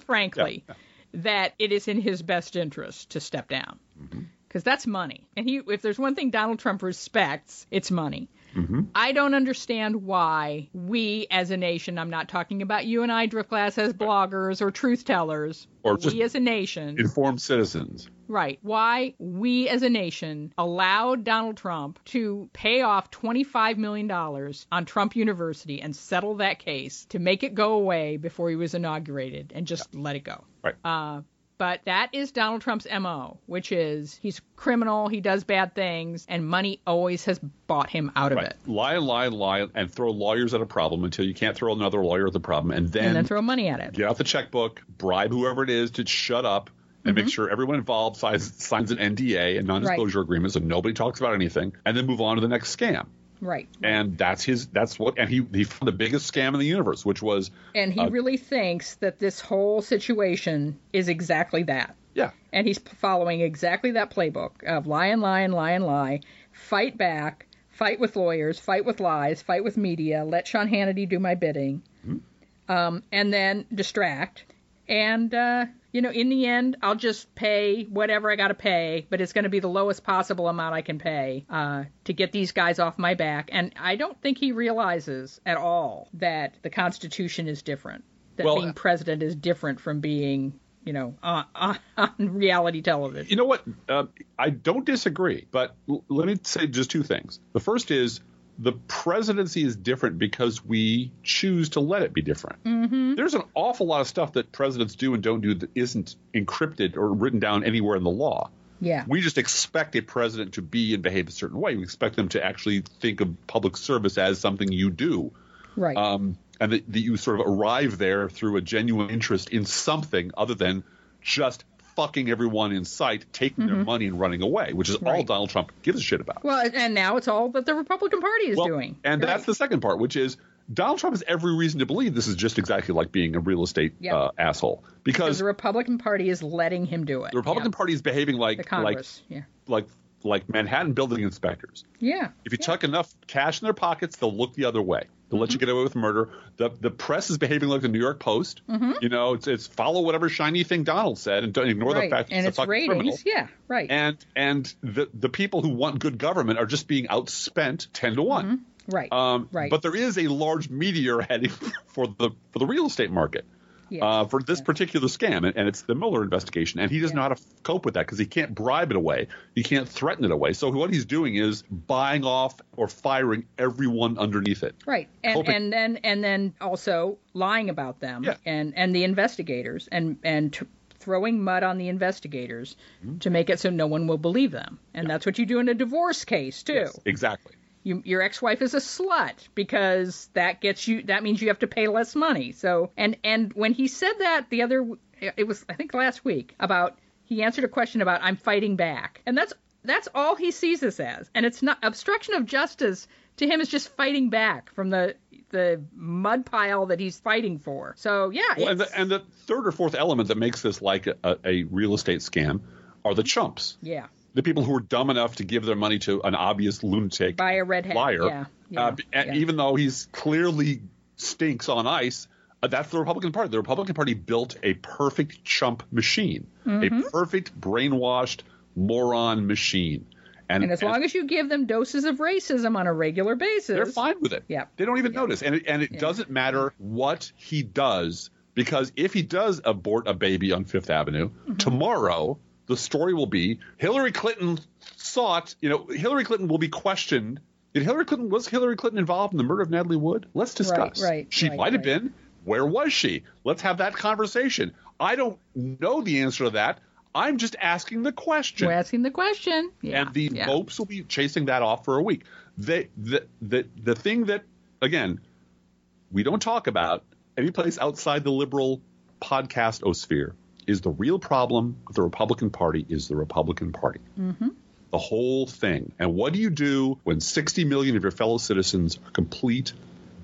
frankly, yeah. Yeah. that it is in his best interest to step down. Mm-hmm. Because that's money. And he, if there's one thing Donald Trump respects, it's money. Mm-hmm. I don't understand why we as a nation, I'm not talking about you and I, Driftglass, as bloggers or truth tellers, or just we as a nation, informed citizens. Right. Why we as a nation allowed Donald Trump to pay off twenty-five million dollars on Trump University and settle that case to make it go away before he was inaugurated and just yeah. let it go. Right. Uh, But that is Donald Trump's M O, which is he's criminal, he does bad things, and money always has bought him out of right. it. Lie, lie, lie, and throw lawyers at a problem until you can't throw another lawyer at the problem. And then, and then throw money at it. Get out the checkbook, bribe whoever it is to shut up, and mm-hmm. make sure everyone involved signs, signs an N D A, a non-disclosure right. agreement, so nobody talks about anything, and then move on to the next scam. Right. And that's his that's what and he, he found the biggest scam in the universe, which was. And he uh, really thinks that this whole situation is exactly that. Yeah. And he's following exactly that playbook of lie and lie and lie and lie, fight back, fight with lawyers, fight with lies, fight with media, let Sean Hannity do my bidding, mm-hmm. um, and then distract. And, uh, you know, in the end, I'll just pay whatever I got to pay, but it's going to be the lowest possible amount I can pay uh, to get these guys off my back. And I don't think he realizes at all that the Constitution is different, that well, being president is different from being, you know, on, on, on reality television. You know what? Uh, I don't disagree, but l- let me say just two things. The first is, the presidency is different because we choose to let it be different. Mm-hmm. There's an awful lot of stuff that presidents do and don't do that isn't encrypted or written down anywhere in the law. Yeah. We just expect a president to be and behave a certain way. We expect them to actually think of public service as something you do. Right. Um, and that, that you sort of arrive there through a genuine interest in something other than just fucking everyone in sight, taking mm-hmm. their money and running away, which is right. all Donald Trump gives a shit about. Well, and now it's all that the Republican Party is well, doing. And right. that's the second part, which is Donald Trump has every reason to believe this is just exactly like being a real estate yep. uh, asshole. Because, because the Republican Party is letting him do it. The Republican yep. Party is behaving like like, yeah. like like Manhattan building inspectors. Yeah. If you yeah. tuck enough cash in their pockets, they'll look the other way. They'll mm-hmm. let you get away with murder. The the press is behaving like the New York Post. Mm-hmm. You know, it's it's follow whatever shiny thing Donald said and don't ignore right. the fact that and it's, it's ratings. Criminal. Yeah, right. And and the the people who want good government are just being outspent ten to one. Mm-hmm. Right. Um, right. But there is a large meteor heading for the for the real estate market. Yes. Uh, for this yeah. particular scam, and, and it's the Mueller investigation, and he doesn't yeah. know how to f- cope with that because he can't bribe it away. He can't threaten it away. So what he's doing is buying off or firing everyone underneath it. Right, and hoping- and then and then also lying about them yeah. and, and the investigators and and t- throwing mud on the investigators mm-hmm. to make it so no one will believe them, and yeah. that's what you do in a divorce case too. Yes, exactly. You, your ex-wife is a slut because that gets you. That means you have to pay less money. So and and when he said that the other, it was I think last week about he answered a question about I'm fighting back, and that's that's all he sees this as, and it's not obstruction of justice to him is just fighting back from the the mud pile that he's fighting for. So yeah, well, and, the, and the third or fourth element that makes this like a, a real estate scam are the chumps. Yeah. The people who are dumb enough to give their money to an obvious lunatic by a redhead liar, yeah, yeah, uh, yeah. even though he's clearly stinks on ice. Uh, that's the Republican Party. The Republican Party built a perfect chump machine, mm-hmm. a perfect brainwashed moron machine. And, and as and long as you give them doses of racism on a regular basis, they're fine with it. Yeah. They don't even yeah. notice. And it, and it yeah. doesn't matter what he does, because if he does abort a baby on Fifth Avenue mm-hmm. tomorrow, the story will be Hillary Clinton sought, you know, Hillary Clinton will be questioned. Did Hillary Clinton, was Hillary Clinton involved in the murder of Natalie Wood? Let's discuss. Right, right, she right, might right. have been. Where was she? Let's have that conversation. I don't know the answer to that. I'm just asking the question. We're asking the question. Yeah, and the yeah. mopes will be chasing that off for a week. They, the, the, the thing that, again, we don't talk about any place outside the liberal podcast-osphere is the real problem with the Republican Party is the Republican Party. Mm-hmm. The whole thing. And what do you do when sixty million of your fellow citizens are complete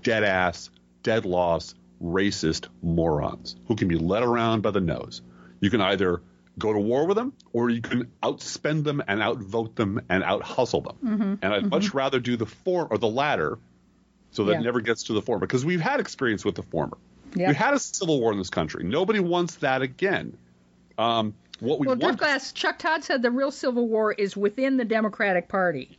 dead-ass, dead-loss, racist morons who can be led around by the nose? You can either go to war with them or you can outspend them and outvote them and out-hustle them. Mm-hmm. And I'd mm-hmm. much rather do the former or the latter so that yeah. it never gets to the former because we've had experience with the former. Yep. We had a civil war in this country. Nobody wants that again. Um, what we well, want... Driftglass, Chuck Todd said the real civil war is within the Democratic Party.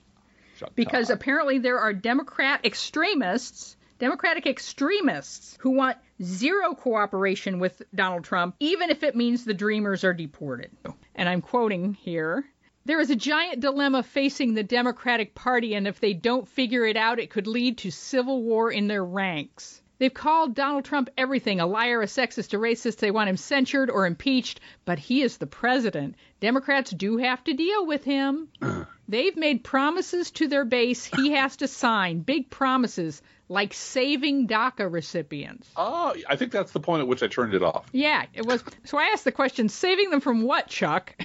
Chuck because Todd. Apparently there are Democrat extremists, Democratic extremists who want zero cooperation with Donald Trump, even if it means the Dreamers are deported. And I'm quoting here. There is a giant dilemma facing the Democratic Party, and if they don't figure it out, it could lead to civil war in their ranks. They've called Donald Trump everything, a liar, a sexist, a racist. They want him censured or impeached, but he is the president. Democrats do have to deal with him. They've made promises to their base he has to sign, big promises like saving DACA recipients. Oh, I think that's the point at which I turned it off. Yeah, it was. So I asked the question, saving them from what, Chuck?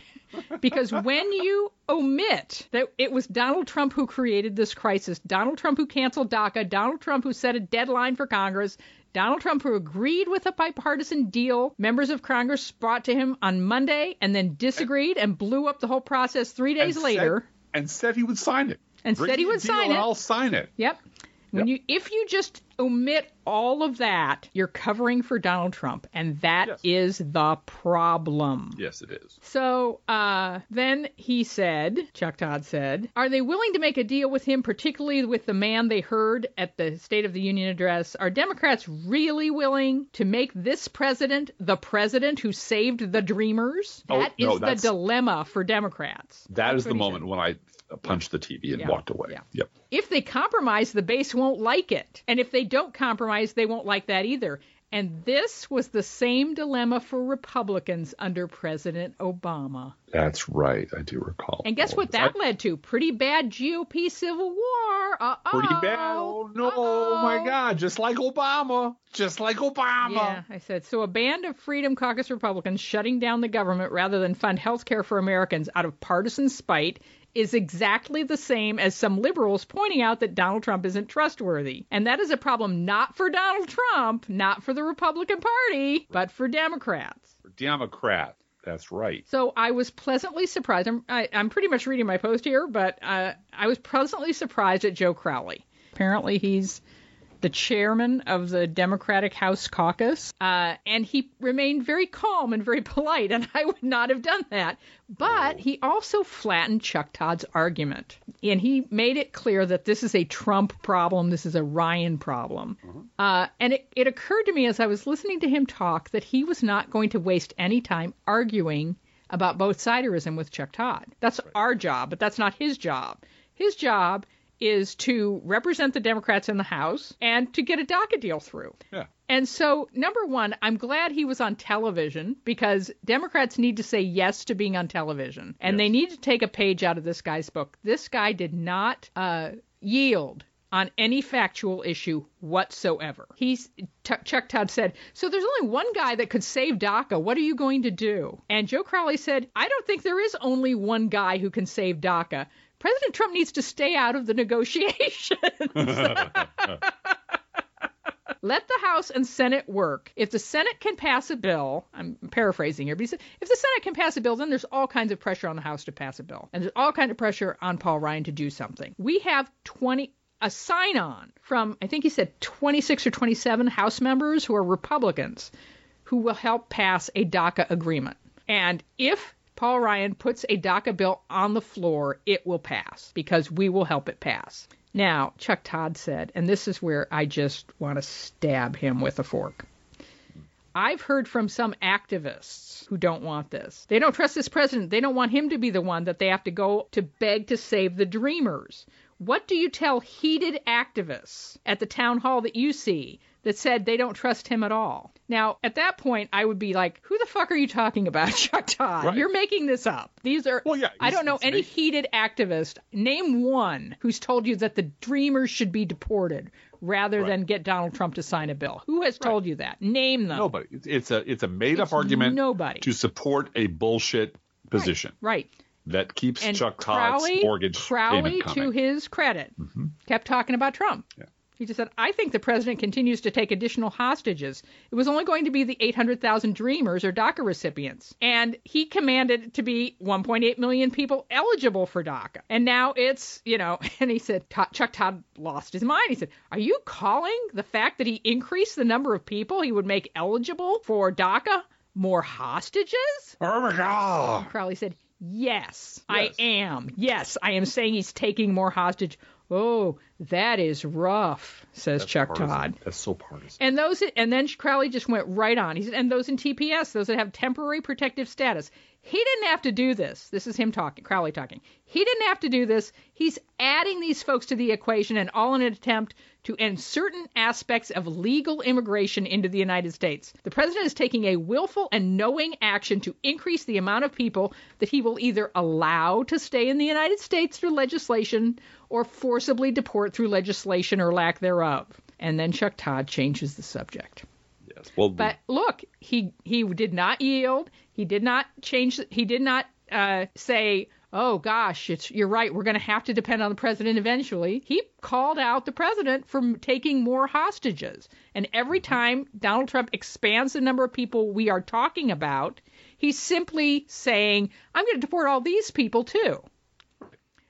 Because when you omit that it was Donald Trump who created this crisis, Donald Trump who canceled DACA, Donald Trump who set a deadline for Congress, Donald Trump who agreed with a bipartisan deal members of Congress brought to him on Monday and then disagreed and, and blew up the whole process three days and later. Said, and said he would sign it. And Bring said he would sign it. And I'll sign it. Yep. When yep. you, if you just omit all of that, you're covering for Donald Trump, and that yes. is the problem. Yes, it is. So uh, then he said, Chuck Todd said, are they willing to make a deal with him, particularly with the man they heard at the State of the Union address? Are Democrats really willing to make this president the president who saved the Dreamers? Oh, that no, is the dilemma for Democrats. That that's is the moment said. when I punched the T V and yeah, walked away. Yeah. Yep. If they compromise, the base won't like it. And if they don't compromise, they won't like that either. And this was the same dilemma for Republicans under President Obama. That's right. I do recall. And guess what that I... led to? Pretty bad G O P civil war. Uh-oh. Pretty bad. Oh, no. Uh-oh. Oh, my God. Just like Obama. Just like Obama. Yeah, I said. So a band of Freedom Caucus Republicans shutting down the government rather than fund health care for Americans out of partisan spite is exactly the same as some liberals pointing out that Donald Trump isn't trustworthy. And that is a problem not for Donald Trump, not for the Republican Party, but for Democrats. For Democrats. That's right. So I was pleasantly surprised. I'm, I, I'm pretty much reading my post here, but uh, I was pleasantly surprised at Joe Crowley. Apparently he's the chairman of the Democratic House Caucus, uh, and he remained very calm and very polite, and I would not have done that. But he also flattened Chuck Todd's argument, and he made it clear that this is a Trump problem, this is a Ryan problem. Uh-huh. Uh, and it, it occurred to me as I was listening to him talk that he was not going to waste any time arguing about both-siderism with Chuck Todd. That's right. Our job, but that's not his job. His job is to represent the Democrats in the House and to get a DACA deal through. Yeah. And so, number one, I'm glad he was on television because Democrats need to say yes to being on television. And yes. they need to take a page out of this guy's book. This guy did not uh, yield on any factual issue whatsoever. He's, T- Chuck Todd said, so there's only one guy that could save DACA. What are you going to do? And Joe Crowley said, I don't think there is only one guy who can save DACA. President Trump needs to stay out of the negotiations. Let the House and Senate work. If the Senate can pass a bill, I'm paraphrasing here, but he said, if the Senate can pass a bill, then there's all kinds of pressure on the House to pass a bill. And there's all kinds of pressure on Paul Ryan to do something. We have twenty a sign-on from, I think he said, twenty-six or twenty-seven House members who are Republicans who will help pass a DACA agreement. And if Paul Ryan puts a DACA bill on the floor, it will pass because we will help it pass. Now, Chuck Todd said, and this is where I just want to stab him with a fork. I've heard from some activists who don't want this. They don't trust this president. They don't want him to be the one that they have to go to beg to save the Dreamers. What do you tell heated activists at the town hall that you see that said they don't trust him at all? Now, at that point, I would be like, who the fuck are you talking about, Chuck Todd? Right. You're making this up. These are, well, yeah, I don't know any me. heated activist, name one, who's told you that the Dreamers should be deported rather right. than get Donald Trump to sign a bill. Who has told right. you that? Name them. Nobody. It's a, it's a made-up it's argument nobody. to support a bullshit position. Right, right. That keeps and Chuck Crowley, Todd's mortgage Crowley, payment coming. to his credit, mm-hmm. kept talking about Trump. Yeah. He just said, I think the president continues to take additional hostages. It was only going to be the eight hundred thousand Dreamers or DACA recipients. And he commanded to be one point eight million people eligible for DACA. And now it's, you know, and he said, Chuck Todd lost his mind. He said, are you calling the fact that he increased the number of people he would make eligible for DACA more hostages? Oh, my God. And Crowley said, Yes, yes, I am. Yes, I am saying he's taking more hostage. Oh, that is rough, says That's Chuck partisan. Todd. That's so partisan. And those, and then Crowley just went right on. He said, and those in T P S, those that have temporary protective status. He didn't have to do this. This is him talking, Crowley talking. He didn't have to do this. He's adding these folks to the equation, and all in an attempt to end certain aspects of legal immigration into the United States. The president is taking a willful and knowing action to increase the amount of people that he will either allow to stay in the United States through legislation or forcibly deport through legislation or lack thereof. And then Chuck Todd changes the subject. Yes. Well, but look, he he did not yield. He did not change. He did not uh, say, oh, gosh, it's, you're right, we're going to have to depend on the president eventually. He called out the president for taking more hostages. And every time Donald Trump expands the number of people we are talking about, he's simply saying, I'm going to deport all these people, too.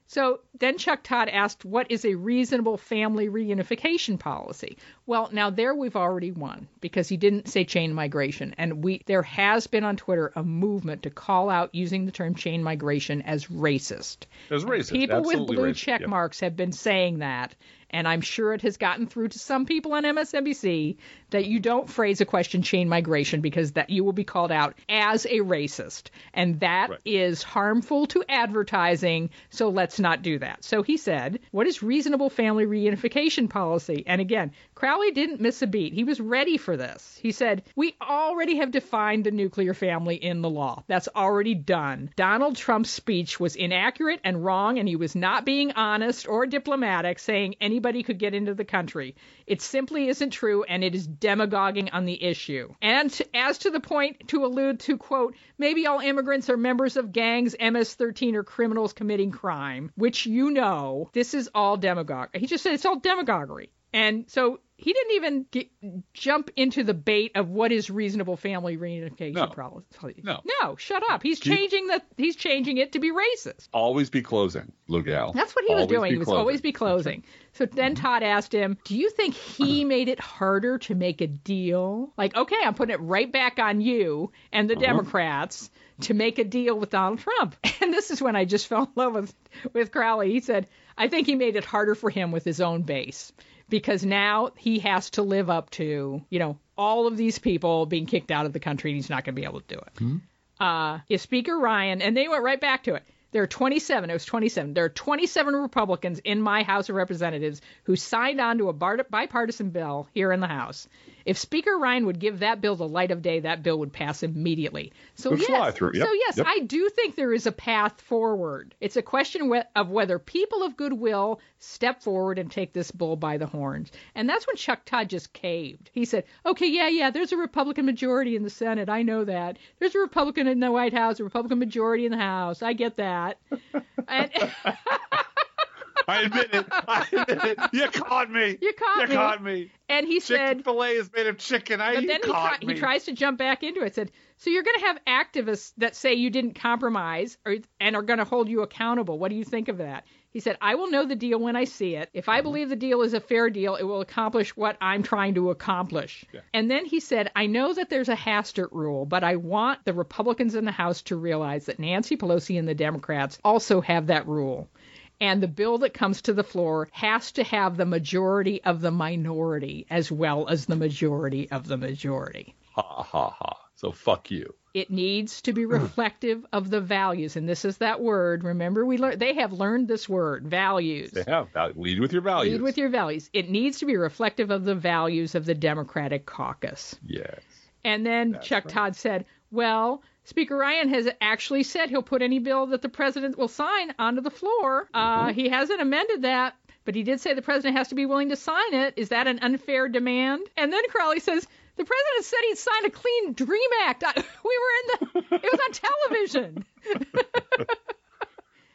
So then Chuck Todd asked, what is a reasonable family reunification policy? Well, now there we've already won, because he didn't say chain migration. And we there has been on Twitter a movement to call out using the term chain migration as racist. As racist, people with blue racist. check marks yep. have been saying that. And I'm sure it has gotten through to some people on M S N B C that you don't phrase a question chain migration, because that you will be called out as a racist. And that right. is harmful to advertising. So let's not do that. So he said, what is reasonable family reunification policy? And again, Crowley didn't miss a beat. He was ready for this. He said, we already have defined the nuclear family in the law. That's already done. Donald Trump's speech was inaccurate and wrong, and he was not being honest or diplomatic, saying any Anybody could get into the country. It simply isn't true, and it is demagoguing on the issue. And as to the point to allude to, quote, maybe all immigrants are members of gangs, M S thirteen, or criminals committing crime, which, you know, this is all demagogue. He just said it's all demagoguery. And so he didn't even get, jump into the bait of what is reasonable family reunification no. problems. No. No, shut up. He's he, changing the he's changing it to be racist. Always be closing, Blue Gal. That's what he always was doing. He was closing. always be closing. So then Todd asked him, do you think he made it harder to make a deal? Like, okay, I'm putting it right back on you and the uh-huh. Democrats to make a deal with Donald Trump. And this is when I just fell in love with, with Crowley. He said, I think he made it harder for him with his own base. Because now he has to live up to, you know, all of these people being kicked out of the country, and he's not going to be able to do it. Mm-hmm. Uh, if Speaker Ryan, and they went right back to it. There are twenty-seven. It was twenty-seven. There are twenty-seven Republicans in my House of Representatives who signed on to a bipartisan bill here in the House. If Speaker Ryan would give that bill the light of day, that bill would pass immediately. So It'll yes, through. Yep. so yes, yep. I do think there is a path forward. It's a question of whether people of goodwill step forward and take this bull by the horns. And that's when Chuck Todd just caved. He said, okay, yeah, yeah, there's a Republican majority in the Senate. I know that. There's a Republican in the White House, a Republican majority in the House. I get that. and... I admit it. I admit it. You caught me. You caught you me. You caught me. And he chicken said... Chick-fil-A is made of chicken. I, but you then caught he, me. He tries to jump back into it. Said, so you're going to have activists that say you didn't compromise or, and are going to hold you accountable. What do you think of that? He said, I will know the deal when I see it. If I believe the deal is a fair deal, it will accomplish what I'm trying to accomplish. Yeah. And then he said, I know that there's a Hastert rule, but I want the Republicans in the House to realize that Nancy Pelosi and the Democrats also have that rule. And the bill that comes to the floor has to have the majority of the minority as well as the majority of the majority. Ha, ha, ha. So fuck you. It needs to be reflective of the values. And this is that word. Remember, we learned they have learned this word, values. They have. Lead with your values. Lead with your values. It needs to be reflective of the values of the Democratic caucus. Yes. And then That's Chuck right. Todd said, well... Speaker Ryan has actually said he'll put any bill that the president will sign onto the floor. Uh, mm-hmm. He hasn't amended that, but he did say the president has to be willing to sign it. Is that an unfair demand? And then Crowley says, the president said he'd signed a Clean Dream Act. I, we were in the, it was on television.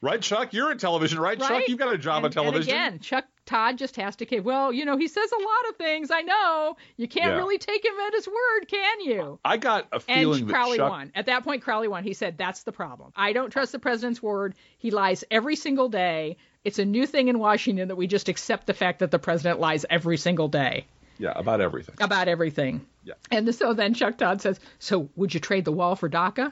Right, Chuck? You're in television, right, right? Chuck? You've got a job on television. And again, Chuck Todd just has to cave. Well, you know, he says a lot of things. I know. You can't yeah. really take him at his word, can you? I got a feeling and that Crowley Chuck... won. At that point, Crowley won. He said, that's the problem. I don't trust the president's word. He lies every single day. It's a new thing in Washington that we just accept the fact that the president lies every single day. Yeah, about everything. About everything. Yeah. And so then Chuck Todd says, so would you trade the wall for DACA?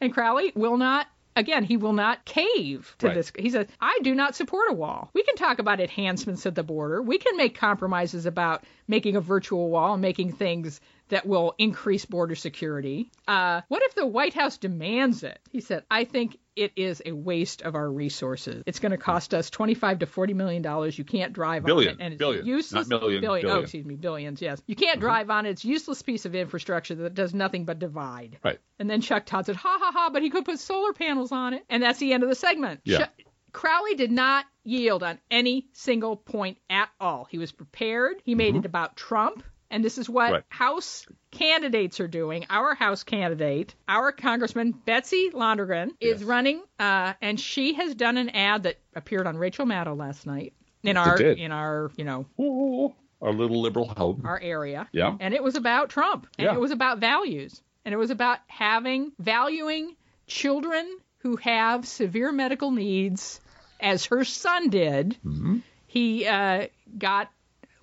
And Crowley will not again, he will not cave to right. this. He says, I do not support a wall. We can talk about enhancements at the border. We can make compromises about making a virtual wall and making things that will increase border security. Uh, what if the White House demands it? He said, I think it is a waste of our resources. It's going to cost us twenty-five to forty million dollars. You can't drive billion, on it. And it's billion, useless, not million, billion, billion. Oh, excuse me, billions, yes. You can't mm-hmm. drive on it. It's a useless piece of infrastructure that does nothing but divide. Right. And then Chuck Todd said, ha, ha, ha, but he could put solar panels on it. And that's the end of the segment. Yeah. Ch- Crowley did not yield on any single point at all. He was prepared. He made mm-hmm. it about Trump. And this is what right. House candidates are doing. Our House candidate, our Congressman Betsy Lonergan, is yes. running, uh, and she has done an ad that appeared on Rachel Maddow last night in yes, our, in our, you know, ooh, our little liberal home, our area. Yeah, and it was about Trump, and yeah. it was about values, and it was about having valuing children who have severe medical needs, as her son did. Mm-hmm. He uh, got.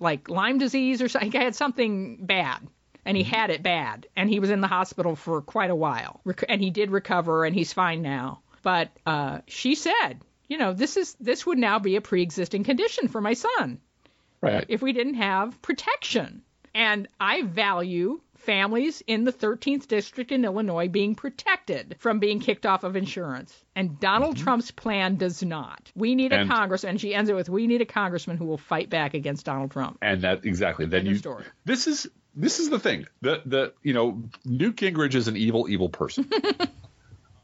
like Lyme disease or something. He had something bad, and he had it bad, and he was in the hospital for quite a while, and he did recover, and he's fine now. But uh, she said, you know, this is this would now be a pre-existing condition for my son right. if we didn't have protection. And I value families in the thirteenth District in Illinois being protected from being kicked off of insurance. And Donald mm-hmm. Trump's plan does not. We need and, a congressman. And she ends it with, we need a congressman who will fight back against Donald Trump. And that exactly. Then you, story. This is this is the thing. The, the you know, Newt Gingrich is an evil, evil person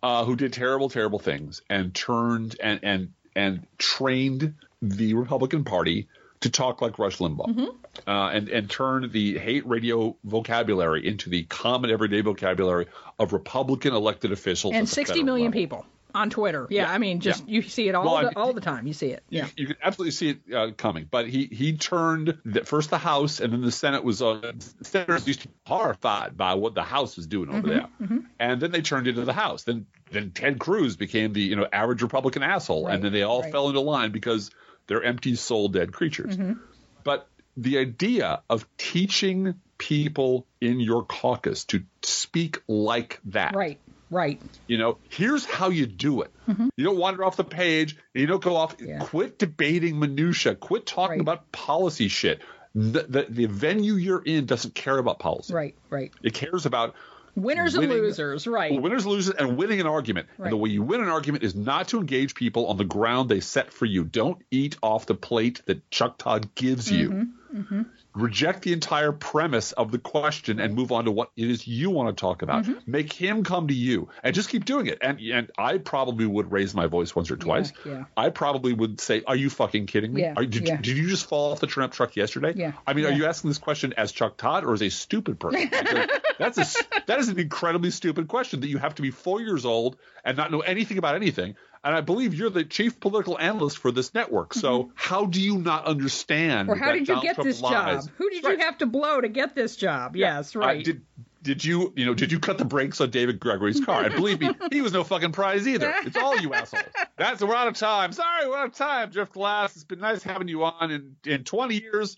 uh, who did terrible, terrible things and turned and, and, and trained the Republican Party to talk like Rush Limbaugh mm-hmm. uh, and, and turn the hate radio vocabulary into the common everyday vocabulary of Republican elected officials. And sixty million level. People on Twitter. Yeah, yeah. I mean, just yeah. you see it all, well, the, I mean, all the time. You see it. Yeah, you, you can absolutely see it uh, coming. But he he turned the, first the House and then the Senate was uh, senators used to be horrified by what the House was doing over mm-hmm, there. Mm-hmm. And then they turned into the House. Then then Ted Cruz became the, you know, average Republican asshole. Right, and then they all right. fell into line because they're empty, soul-dead creatures. Mm-hmm. But the idea of teaching people in your caucus to speak like that. Right, right. You know, here's how you do it. Mm-hmm. You don't wander off the page. You don't go off. Yeah. Quit debating minutia. Quit talking right. about policy shit. The, the, the venue you're in doesn't care about policy. Right, right. It cares about winners winning, and losers, right. Winners, losers, and winning an argument. Right. And the way you win an argument is not to engage people on the ground they set for you. Don't eat off the plate that Chuck Todd gives mm-hmm, you. Mm-hmm. Reject the entire premise of the question and move on to what it is you want to talk about. Mm-hmm. Make him come to you and just keep doing it. And and I probably would raise my voice once or twice. Yeah, yeah. I probably would say, are you fucking kidding me? Yeah, are, did, yeah. did you just fall off the turnip truck yesterday? Yeah, I mean, yeah. are you asking this question as Chuck Todd or as a stupid person? Because that's a, that is an incredibly stupid question that you have to be four years old and not know anything about anything. And I believe you're the chief political analyst for this network. So mm-hmm. how do you not understand? Or how did you get this job? Who did you have to blow to get this job? Yeah. Yes, right. Uh, did did you you know did you cut the brakes on David Gregory's car? And believe me, he was no fucking prize either. It's all you assholes. That's we're out of time. Sorry, we're out of time, Driftglass. It's been nice having you on. In in twenty years,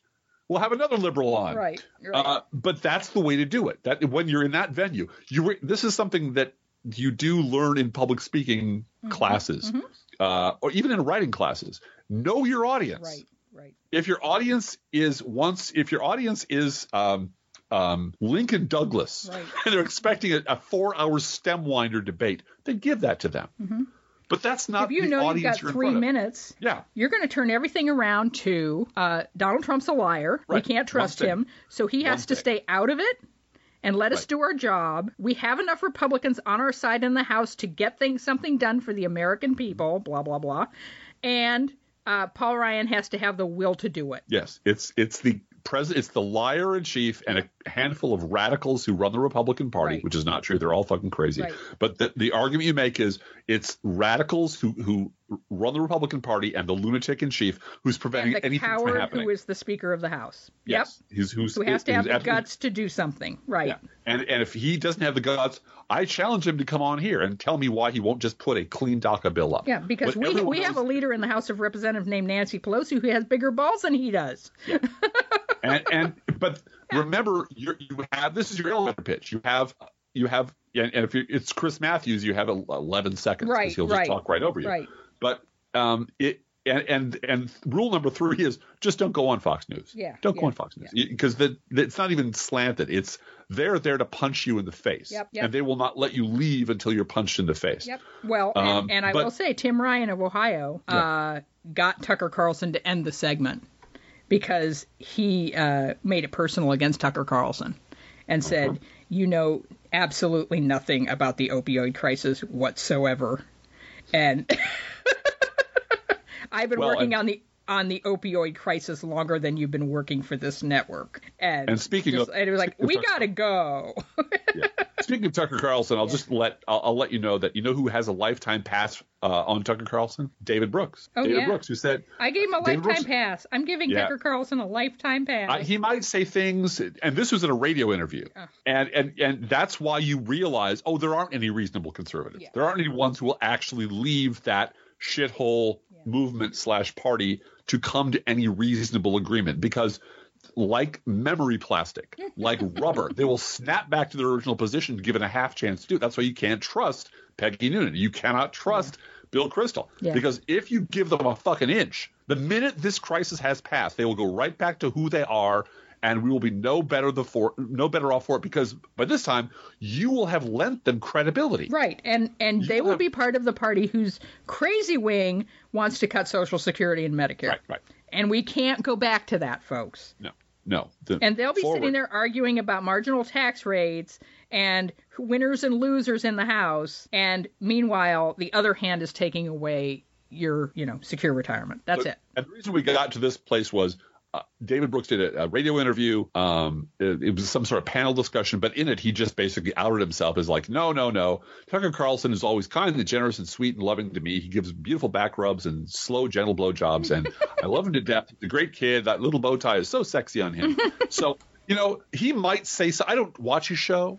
we'll have another liberal on. Right. right. Uh, but that's the way to do it. That when you're in that venue, you re- this is something that you do learn in public speaking mm-hmm. classes mm-hmm. Uh, or even in writing classes. Know your audience. Right, right. If your audience is once, if your audience is um, um, Lincoln Douglas right. and they're expecting a, a four hour stem winder debate, then give that to them. Mm-hmm. But that's not the audience you're in front of. If you know you've got three minutes, yeah. you're going to turn everything around to uh, Donald Trump's a liar. Right. We can't trust him. So he has One to thing. stay out of it. And let right. us do our job. We have enough Republicans on our side in the House to get things, something done for the American people, blah, blah, blah. And uh, Paul Ryan has to have the will to do it. Yes, it's it's the president, it's the liar in chief and a handful of radicals who run the Republican Party, right. which is not true. They're all fucking crazy. Right. But the, the argument you make is it's radicals who, who run the Republican Party and the lunatic in chief who's preventing and the anything coward from happening. Who is the Speaker of the House? Yes, yep. he's, who's, who has to have the guts to do something, right? Yeah. And and if he doesn't have the guts, I challenge him to come on here and tell me why he won't just put a clean DACA bill up. Yeah, because but we we else... have a leader in the House of Representatives named Nancy Pelosi who has bigger balls than he does. Yeah. and and but remember, you you have this is your elevator pitch. You have. you have, and if you, it's Chris Matthews, you have eleven seconds because right, he'll just right, talk right over you. Right. But um, it and, and and rule number three is just don't go on Fox News. Yeah, don't yeah, go on Fox News because yeah. it's not even slanted. It's they're there to punch you in the face, yep, yep. and they will not let you leave until you're punched in the face. Yep. Well, um, and, and I but, will say Tim Ryan of Ohio yeah. uh, got Tucker Carlson to end the segment because he uh, made it personal against Tucker Carlson and said, uh-huh. you know, absolutely nothing about the opioid crisis whatsoever. And I've been well, working and, on the on the opioid crisis longer than you've been working for this network. And, and speaking just, of, and it was like, we got to go. yeah. Speaking of Tucker Carlson, I'll yeah. just let I'll, I'll let you know that you know who has a lifetime pass uh, on Tucker Carlson? David Brooks. Oh, David yeah. Brooks, who said I gave him a David lifetime Brooks, pass. I'm giving yeah. Tucker Carlson a lifetime pass. Uh, he might say things, and this was in a radio interview, uh. and and and that's why you realize, oh, there aren't any reasonable conservatives. Yeah. There aren't any ones who will actually leave that shithole yeah. movement slash party to come to any reasonable agreement, because like memory plastic, like rubber, they will snap back to their original position given a half chance to do it. That's why you can't trust Peggy Noonan. You cannot trust yeah. Bill Kristol, yeah. because if you give them a fucking inch, the minute this crisis has passed, they will go right back to who they are, and we will be no better the for no better off for it, because by this time you will have lent them credibility. Right. And and you they will have, be part of the party whose crazy wing wants to cut Social Security and Medicare. Right, right. And we can't go back to that, folks. No, no. The, and they'll be forward. sitting there arguing about marginal tax rates and winners and losers in the House. And meanwhile, the other hand is taking away your, you know, secure retirement. That's but, it. And the reason we got to this place was Uh, David Brooks did a, a radio interview. Um, it, it was some sort of panel discussion, but in it, he just basically outed himself as like, no, no, no. Tucker Carlson is always kind and generous and sweet and loving to me. He gives beautiful back rubs and slow, gentle blowjobs, and I love him to death. He's a great kid. That little bow tie is so sexy on him. So, you know, he might say so. I don't watch his show.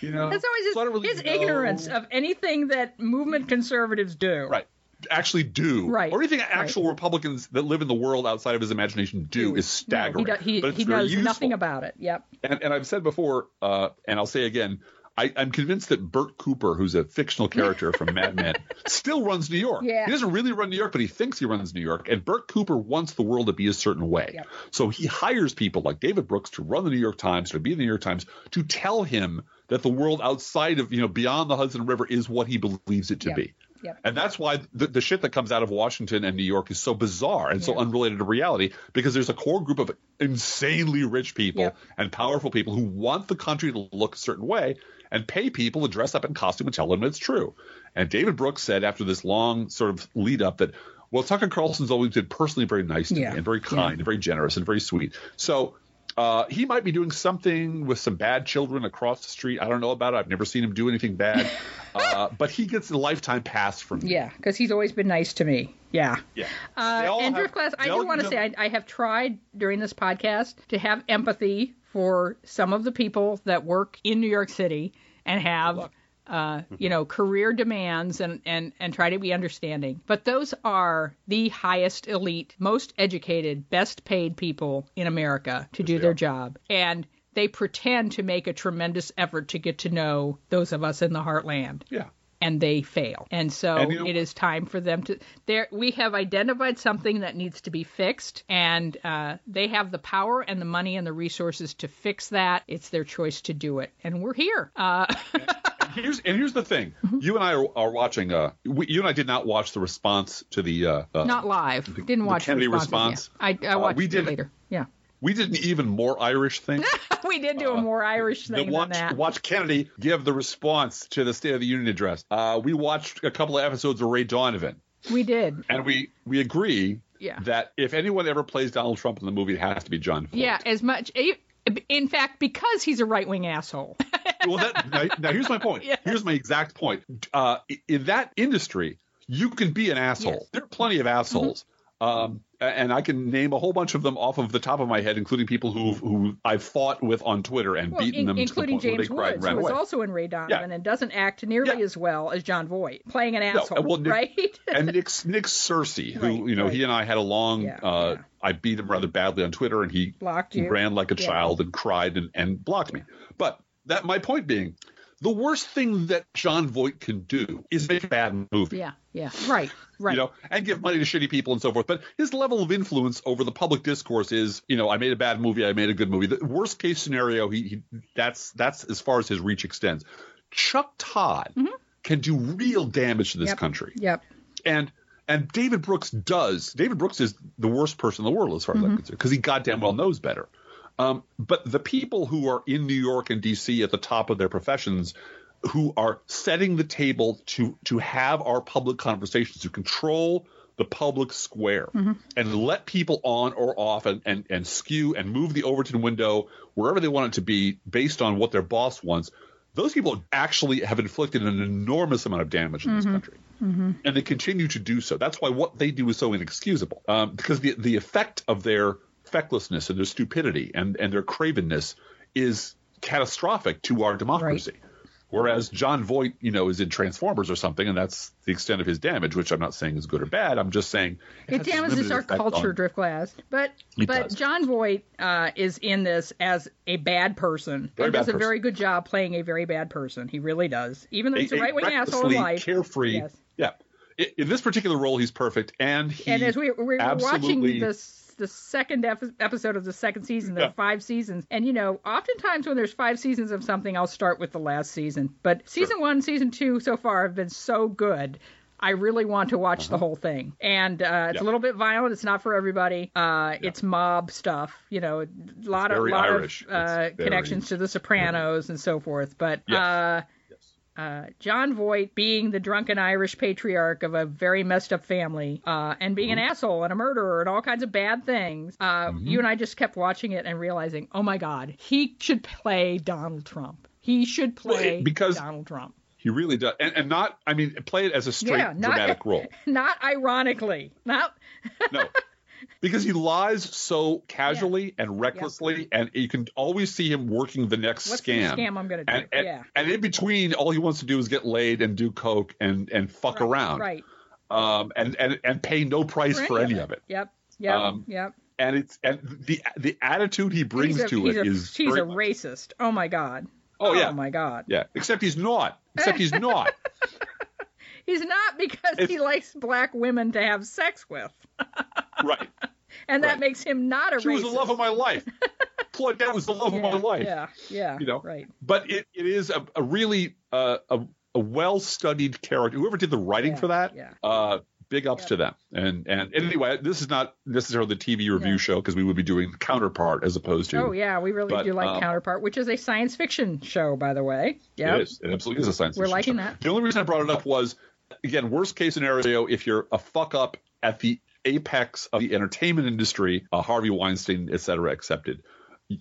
You know, that's always his, so really his ignorance of anything that movement conservatives do. Right. Actually do right, or anything actual right. Republicans that live in the world outside of his imagination do is staggering. No, he do, he, but it's he knows useful. nothing about it. Yep. And, and I've said before, uh, and I'll say again, I, I'm convinced that Bert Cooper, who's a fictional character from Mad Men, still runs New York. Yeah. He doesn't really run New York, but he thinks he runs New York. And Bert Cooper wants the world to be a certain way. Yep. So he hires people like David Brooks to run the New York Times, to be in the New York Times, to tell him that the world outside of, you know, beyond the Hudson River is what he believes it to yep. be. Yep. And that's why the, the shit that comes out of Washington and New York is so bizarre and yeah. so unrelated to reality, because there's a core group of insanely rich people yep. and powerful people who want the country to look a certain way and pay people to dress up in costume and tell them it's true. And David Brooks said after this long sort of lead up that, well, Tucker Carlson's always been personally very nice to yeah. me and very kind yeah. and very generous and very sweet. So uh, he might be doing something with some bad children across the street. I don't know about it. I've never seen him do anything bad. Uh, but he gets a lifetime pass from me. Yeah, because he's always been nice to me. Yeah. yeah. Uh, and Driftglass, I do want to say I, I have tried during this podcast to have empathy for some of the people that work in New York City and have, uh, you know, career demands and, and, and try to be understanding. But those are the highest elite, most educated, best paid people in America to do their job. And they pretend to make a tremendous effort to get to know those of us in the heartland. Yeah. And they fail. And so and, you know, it is time for them to there. We have identified something that needs to be fixed, and uh, they have the power and the money and the resources to fix that. It's their choice to do it. And we're here. Uh, and, and here's and here's the thing. Mm-hmm. You and I are, are watching. Uh, we, you and I did not watch the response to the. Uh, uh, not live. The, Didn't watch the Kennedy response. Yeah. I, I watched uh, we did, it later. Yeah. We did an even more Irish thing. We did do a more uh, Irish thing the watch, than that. Watch Kennedy give the response to the State of the Union address. Uh, we watched a couple of episodes of Ray Donovan. We did. And we, we agree yeah. that if anyone ever plays Donald Trump in the movie, it has to be Jon Voight. Yeah, as much. In fact, because he's a right-wing asshole. Well, that, now, now here's my point. Yes. Here's my exact point. Uh, in that industry, you can be an asshole. Yes. There are plenty of assholes. Mm-hmm. Um, and I can name a whole bunch of them off of the top of my head, including people who who I've fought with on Twitter and well, beaten in, them, including to the point James where they Woods, who was away. also in Ray Donovan yeah. and doesn't act nearly yeah. as well as Jon Voight, playing an asshole, no, well, Nick, right? And Nick Nick Searcy, who right, you know, right. he and I had a long. Yeah, uh, yeah. I beat him rather badly on Twitter, and he ran like a yeah. child and cried and, and blocked yeah. me. But that my point being. the worst thing that Jon Voight can do is make a bad movie. Yeah, yeah, right, right. You know, and give money to shitty people and so forth. But his level of influence over the public discourse is, you know, I made a bad movie, I made a good movie. The worst case scenario, he, he that's that's as far as his reach extends. Chuck Todd mm-hmm. can do real damage to this yep. country. Yep. And and David Brooks does. David Brooks is the worst person in the world as far as mm-hmm. I'm concerned, because he goddamn well knows better. Um, but the people who are in New York and D C at the top of their professions, who are setting the table to to have our public conversations, to control the public square mm-hmm. and let people on or off and, and, and skew and move the Overton window wherever they want it to be based on what their boss wants, those people actually have inflicted an enormous amount of damage in mm-hmm. this country. Mm-hmm. And they continue to do so. That's why what they do is so inexcusable, um, because the the effect of their fecklessness and their stupidity and, and their cravenness is catastrophic to our democracy. Right. Whereas Jon Voight, you know, is in Transformers or something, and that's the extent of his damage, which I'm not saying is good or bad. I'm just saying it, it damages our culture, on... Driftglass. But it but does. Jon Voight uh, is in this as a bad person. He does a very good job playing a very bad person. He really does. Even though he's a, a right-wing asshole in life. Carefree. Yes. Yeah. In this particular role, he's perfect, and he and as we we're watching this. The second episode of the second season, there yeah. are five seasons. And, you know, oftentimes when there's five seasons of something, I'll start with the last season. But season sure. one, season two so far have been so good. I really want to watch uh-huh. the whole thing. And uh, it's yeah. a little bit violent. It's not for everybody. Uh, yeah. It's mob stuff. You know, a lot it's of, lot Irish. of uh, connections to The Sopranos yeah. and so forth. But yes. uh, yes. Uh, Jon Voight being the drunken Irish patriarch of a very messed up family uh, and being mm-hmm. an asshole and a murderer and all kinds of bad things, uh, mm-hmm. you and I just kept watching it and realizing, oh, my God, he should play Donald Trump. He should play well, because Donald Trump. He really does. And, and not, I mean, play it as a straight yeah, not, dramatic role. Not ironically. Not. No. Because he lies so casually yeah. and recklessly, yeah. and you can always see him working the next What's scam. The scam I'm gonna do? And, and, yeah. and in between, all he wants to do is get laid and do coke and, and fuck right, around, right? Um, and, and and pay no price for, for any of it. Of it. Yep, yep, um, yep. And it's and the the attitude he brings he's a, to he's it a, is he's a racist. Oh my god. Oh, oh yeah. Oh my god. Yeah. Except he's not. Except he's not. He's not because it's, he likes black women to have sex with. Right. And that right. makes him not a she racist. She was the love of my life. Claude, that was the love yeah, of my life. Yeah, yeah, you know? Right. But it, it is a, a really uh, a, a well-studied character. Whoever did the writing yeah, for that, yeah. uh, big ups yep. to them. And, and and anyway, this is not necessarily the T V review yeah. show, because we would be doing Counterpart as opposed to. Oh, yeah, we really but, do like um, Counterpart, which is a science fiction show, by the way. Yep. It is. It absolutely is a science We're fiction show. We're liking that. The only reason I brought it up was, again, worst case scenario, if you're a fuck-up at the apex of the entertainment industry, uh, Harvey Weinstein, et cetera, accepted,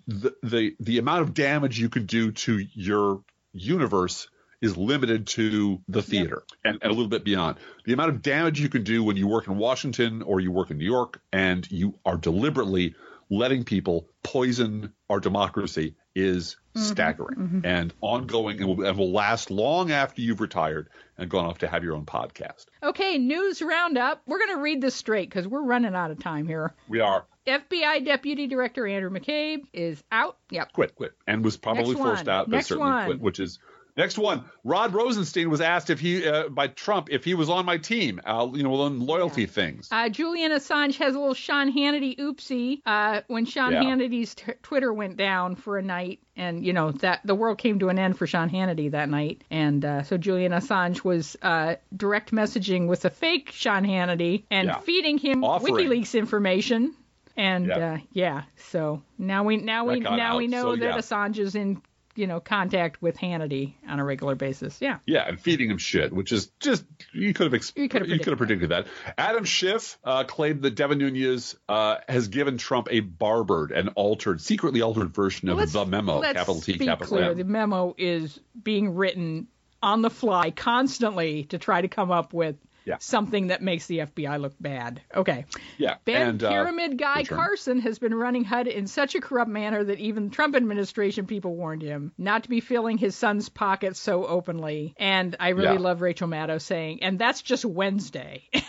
the, the the amount of damage you can do to your universe is limited to the theater yeah. and, and a little bit beyond. The amount of damage you can do when you work in Washington or you work in New York and you are deliberately letting people poison our democracy is mm-hmm, staggering mm-hmm. and ongoing and will, and will last long after you've retired and gone off to have your own podcast. Okay, news roundup. We're going to read this straight because we're running out of time here. We are. F B I Deputy Director Andrew McCabe is out. Yep. Quit, quit. And was probably next forced one. out, but next certainly one. quit, which is... Next one, Rod Rosenstein was asked if he uh, by Trump if he was on my team, uh, you know, on loyalty yeah. things. Uh, Julian Assange has a little Sean Hannity oopsie uh, when Sean yeah. Hannity's t- Twitter went down for a night. And, you know, that the world came to an end for Sean Hannity that night. And uh, so Julian Assange was uh, direct messaging with a fake Sean Hannity and yeah. feeding him Offering. WikiLeaks information. And, yeah. Uh, yeah, so now we now we, now we know so, that yeah. Assange is in you know, contact with Hannity on a regular basis. Yeah. Yeah. And feeding him shit, which is just, you could have, exp- you could have, predicted, you could have predicted that. that. Adam Schiff uh, claimed that Devin Nunes uh, has given Trump a barbered and altered, secretly altered version of let's, the memo. Let's capital T, be capital clear. M. The memo is being written on the fly constantly to try to come up with yeah. something that makes the F B I look bad. Okay. Yeah. Ben and, Pyramid uh, Guy Carson has been running H U D in such a corrupt manner that even the Trump administration people warned him not to be filling his son's pockets so openly. And I really yeah. love Rachel Maddow saying, and that's just Wednesday. that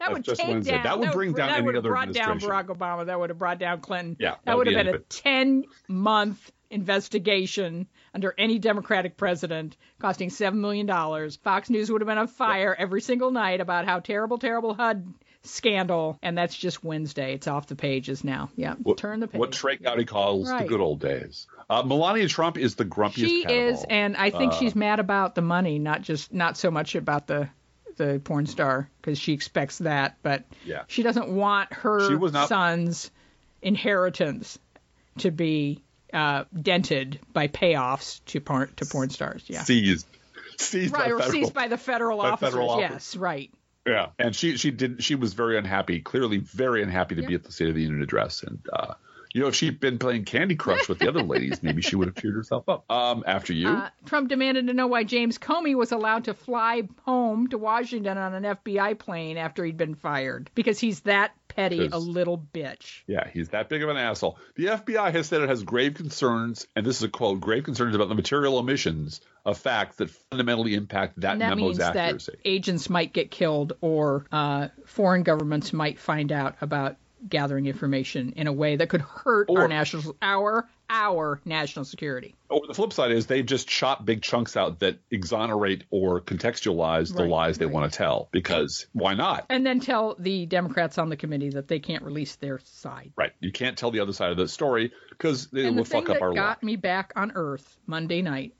that's would just take Wednesday. Down. That would bring that would, down that any other administration. That would have brought down Barack Obama. That would have brought down Clinton. Yeah. That, that would have been a ten-month investigation under any Democratic president, costing seven million dollars. Fox News would have been on fire every single night about how terrible, terrible H U D scandal. And that's just Wednesday. It's off the pages now. Yeah, what, turn the page. What Trey Gowdy calls right. the good old days. Uh, Melania Trump is the grumpiest. She is, and I think uh, she's mad about the money, not just not so much about the the porn star, because she expects that, but yeah. she doesn't want her not, son's inheritance to be uh, dented by payoffs to porn to porn stars. Yeah, seized, seized, right, by or federal, seized by the federal by officers. Federal office. Yes, right. Yeah, and she she did she was very unhappy, clearly very unhappy to yeah. be at the State of the Union address, and uh, you know, if she'd been playing Candy Crush with the other ladies, maybe she would have cheered herself up. Um, after you, uh, Trump demanded to know why James Comey was allowed to fly home to Washington on an F B I plane after he'd been fired, because he's that petty a little bitch. Yeah, he's that big of an asshole. The F B I has said it has grave concerns, and this is a quote: "Grave concerns about the material omissions of facts that fundamentally impact that, that memo's accuracy." That means that agents might get killed, or uh, foreign governments might find out about gathering information in a way that could hurt or, our national our our national security. Or the flip side is they just chop big chunks out that exonerate or contextualize the right, lies they right. want to tell, because why not? And then tell the Democrats on the committee that they can't release their side. Right. You can't tell the other side of the story, because they and will the fuck up our life. What got me back on Earth Monday night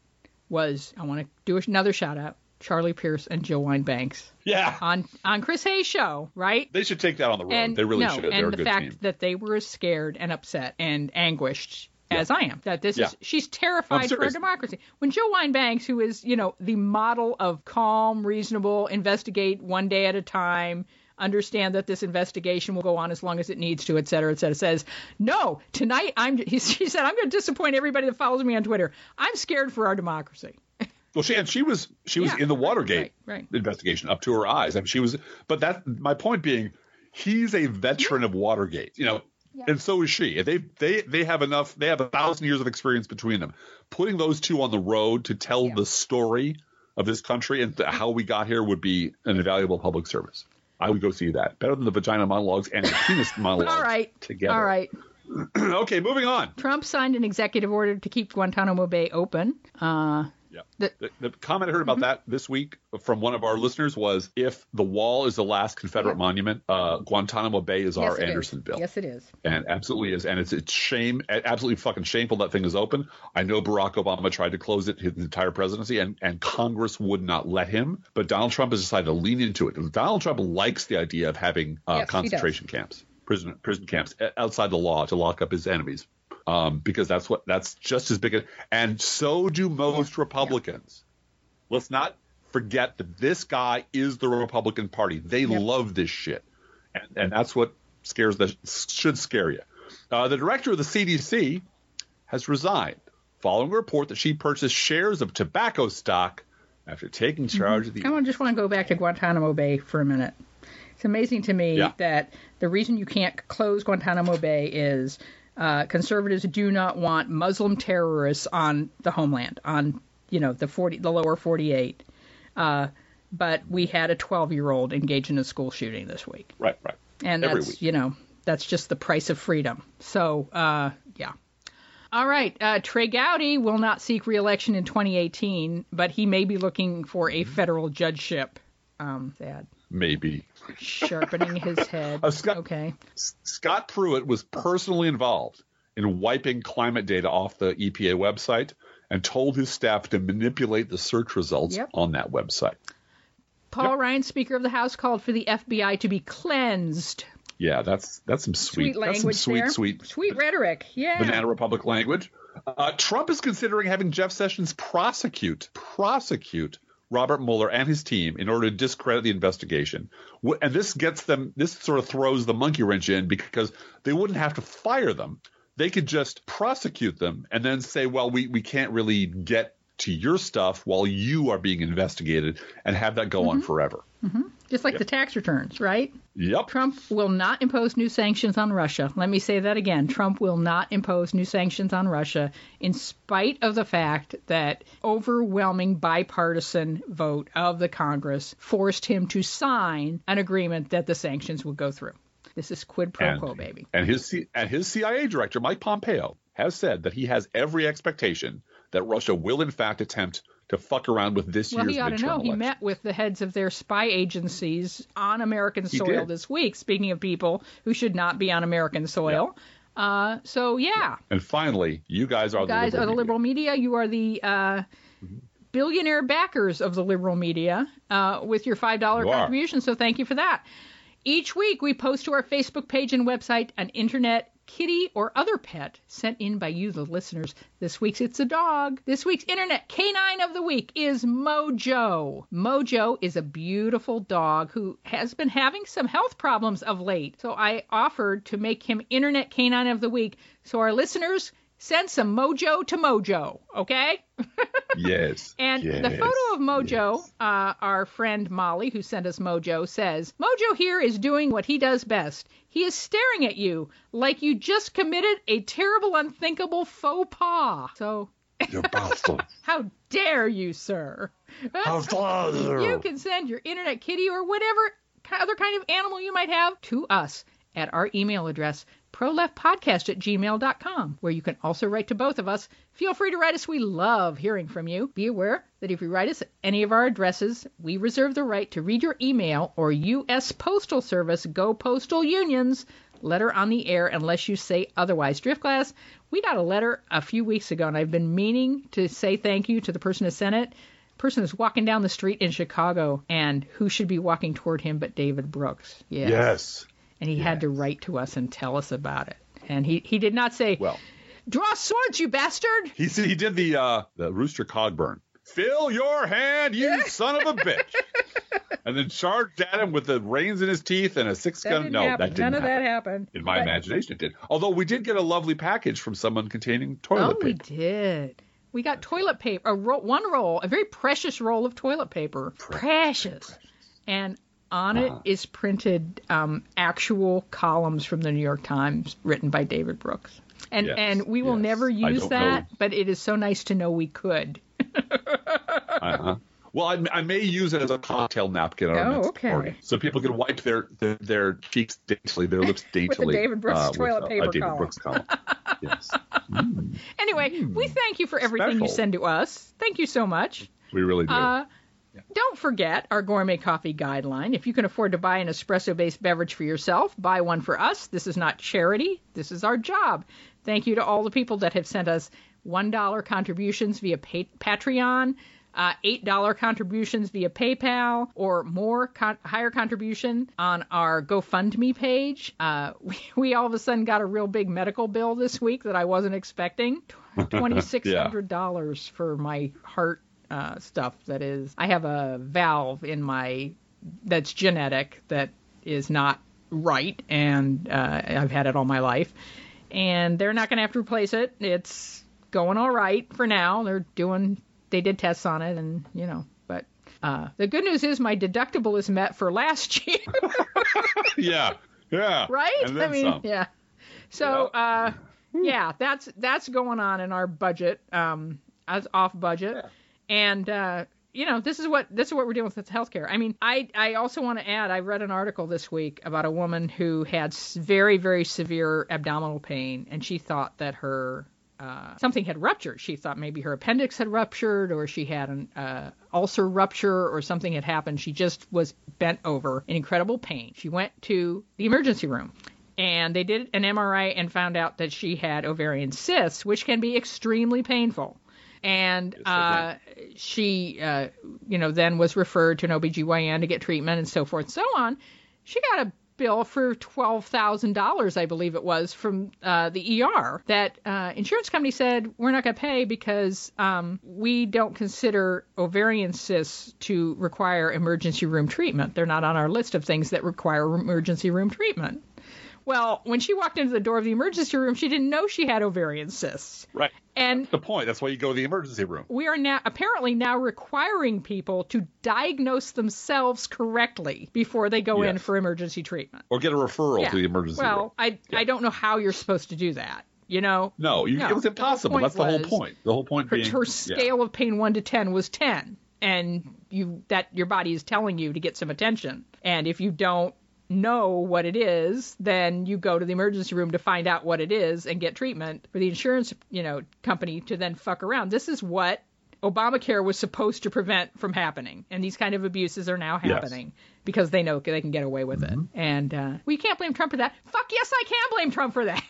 was, I want to do another shout out, Charlie Pierce and Joe Winebanks. Yeah. On on Chris Hayes' show, right? They should take that on the road. And they really no, should. They're a good team. And the fact that they were as scared and upset and anguished yeah. as I am. That this yeah. is she's terrified for our democracy. When Joe Winebanks, who is, you know, the model of calm, reasonable, investigate one day at a time, understand that this investigation will go on as long as it needs to, et cetera, et cetera, says, no, tonight I'm he, he said, I'm gonna disappoint everybody that follows me on Twitter. I'm scared for our democracy. Well, she and she was she was yeah, in the Watergate right, right. investigation up to her eyes. I mean, she was, but that my point being, he's a veteran yeah. of Watergate, you know, yeah. and so is she. They they they have enough. They have a thousand years of experience between them. Putting those two on the road to tell yeah. the story of this country and th- how we got here would be an invaluable public service. I would go see that, better than the vagina monologues and the penis monologues. All right, together. All right. Okay, moving on. Trump signed an executive order to keep Guantanamo Bay open. Uh, Yeah. The, the, the comment I heard about mm-hmm. that this week from one of our listeners was, if the wall is the last Confederate yeah. monument, uh, Guantanamo Bay is yes, our Andersonville. Yes, it is. And absolutely is. And it's it's shame, absolutely fucking shameful that thing is open. I know Barack Obama tried to close it his entire presidency, and, and Congress would not let him. But Donald Trump has decided to lean into it. Donald Trump likes the idea of having uh, yes, concentration camps, prison prison camps outside the law to lock up his enemies. Um, because that's what that's just as big. A, and so do most Republicans. Yeah. Let's not forget that this guy is the Republican Party. They yeah. love this shit. And, and that's what scares the should scare you. Uh, the director of the C D C has resigned following a report that she purchased shares of tobacco stock after taking charge mm-hmm. of the. I just want to go back to Guantanamo Bay for a minute. It's amazing to me yeah. that the reason you can't close Guantanamo Bay is. Uh, conservatives do not want Muslim terrorists on the homeland, on, you know, the forty, the lower forty-eight. Uh, but we had a twelve-year-old engaged in a school shooting this week. Right, right. And Every that's, week. you know, that's just the price of freedom. So, uh, yeah. All right. Uh, Trey Gowdy will not seek re-election in twenty eighteen, but he may be looking for a federal judgeship. Um, sad. Maybe. Sharpening his head. Uh, Scott, okay. Scott Pruitt was personally involved in wiping climate data off the E P A website and told his staff to manipulate the search results yep. on that website. Paul yep. Ryan, Speaker of the House, called for the F B I to be cleansed. Yeah, that's that's some sweet, sweet language. That's some sweet, there. sweet, sweet rhetoric. Yeah, banana republic language. Uh, Trump is considering having Jeff Sessions prosecute, prosecute. Robert Mueller and his team in order to discredit the investigation. And this gets them, this sort of throws the monkey wrench in, because they wouldn't have to fire them. They could just prosecute them and then say, well, we, we can't really get to your stuff while you are being investigated, and have that go mm-hmm. on forever. Mm-hmm. Just like yep. the tax returns, right? Yep. Trump will not impose new sanctions on Russia. Let me say that again. Trump will not impose new sanctions on Russia, in spite of the fact that overwhelming bipartisan vote of the Congress forced him to sign an agreement that the sanctions would go through. This is quid pro quo, baby. And his, and his C I A director, Mike Pompeo, has said that he has every expectation that Russia will in fact attempt to fuck around with this well, year's midterm election. Well, he ought to know. Election. He met with the heads of their spy agencies on American he soil did. this week, speaking of people who should not be on American soil. Yeah. Uh, so, yeah. And finally, you guys are you the guys liberal are the media. liberal media. You are the uh, mm-hmm. billionaire backers of the liberal media uh, with your five dollars you contribution, are. so thank you for that. Each week, we post to our Facebook page and website an internet kitty or other pet sent in by you, the listeners. This week's it's a dog. This week's internet canine of the week is Mojo. Mojo is a beautiful dog who has been having some health problems of late. So I offered to make him internet canine of the week. So our listeners, send some Mojo to Mojo, okay? Yes. And yes, the photo of Mojo, yes. uh, our friend Molly, who sent us Mojo, says, Mojo here is doing what he does best. He is staring at you like you just committed a terrible, unthinkable faux pas. So, you're bastard. How dare you, sir? How dare you? You can send your internet kitty or whatever other kind of animal you might have to us at our email address, proleftpodcast at gmail dot com, where you can also write to both of us. Feel free to write us. We love hearing from you. Be aware that if you write us at any of our addresses, we reserve the right to read your email or U S Postal Service Go Postal Union's letter on the air unless you say otherwise. Driftglass, we got a letter a few weeks ago, and I've been meaning to say thank you to the person who sent it. Person is walking down the street in Chicago, and who should be walking toward him but David Brooks? Yes. Yes. And he yes. had to write to us and tell us about it. And he, he did not say, well, draw swords, you bastard. He said he did the uh, the Rooster Cogburn. Fill your hand, you son of a bitch. And then charged at him with the reins in his teeth and a six-gun. No, happen. that didn't None happen. None of that happened. In my but, imagination, it did. Although we did get a lovely package from someone containing toilet oh, paper. Oh, we did. We got toilet paper, a ro- one roll, a very precious roll of toilet paper. Precious. precious. And on it uh-huh. is printed um, actual columns from the New York Times written by David Brooks. And yes, and we will yes. never use that, know. but it is so nice to know we could. uh-huh. Well, I, I may use it as a cocktail napkin. Oh, okay. Party, so people can wipe their, their, their cheeks daintily, their lips daintily. With a David Brooks uh, toilet with, paper uh, a David column. Brooks column. Yes. Mm. Anyway, mm. we thank you for everything Special. you send to us. Thank you so much. We really do. Uh, Don't forget our gourmet coffee guideline. If you can afford to buy an espresso-based beverage for yourself, buy one for us. This is not charity. This is our job. Thank you to all the people that have sent us one dollar contributions via pay- Patreon, uh, eight dollars contributions via PayPal, or more con- higher contribution on our GoFundMe page. Uh, we, we all of a sudden got a real big medical bill this week that I wasn't expecting. two thousand six hundred dollars yeah. for my heart. Uh, stuff that is, I have a valve in my, that's genetic, that is not right, and uh, I've had it all my life, and they're not going to have to replace it. It's going all right for now. They're doing, they did tests on it, and, you know, but uh, the good news is my deductible is met for last year. yeah, yeah. Right? And then I mean, some. yeah. So, yeah. Uh, yeah, that's, that's going on in our budget, um, as off budget. Yeah. And, uh, you know, this is what this is what we're dealing with with healthcare. I mean, I, I also want to add, I read an article this week about a woman who had very, very severe abdominal pain. And she thought that her uh, something had ruptured. She thought maybe her appendix had ruptured, or she had an uh, ulcer rupture, or something had happened. She just was bent over in incredible pain. She went to the emergency room. And they did an M R I and found out that she had ovarian cysts, which can be extremely painful. And uh, she, uh, you know, then was referred to an O B G Y N to get treatment and so forth and so on. She got a bill for twelve thousand dollars, I believe it was, from uh, the E R that uh, insurance company said, we're not going to pay because um, we don't consider ovarian cysts to require emergency room treatment. They're not on our list of things that require emergency room treatment. Well, when she walked into the door of the emergency room, she didn't know she had ovarian cysts. Right. And that's the point. That's why you go to the emergency room. We are now apparently now requiring people to diagnose themselves correctly before they go yes. in for emergency treatment. Or get a referral yeah. to the emergency well, room. Well, I yeah. I don't know how you're supposed to do that. You know? No, you, no it was impossible. The that's the whole point. The whole point her, being her scale yeah. of pain one to ten was ten, and you that your body is telling you to get some attention. And if you don't know what it is, then you go to the emergency room to find out what it is and get treatment for the insurance, you know, company to then fuck around. This is what Obamacare was supposed to prevent from happening. And these kind of abuses are now happening yes. because they know they can get away with mm-hmm. it. And uh, well, you can't blame Trump for that. Fuck yes, I can blame Trump for that.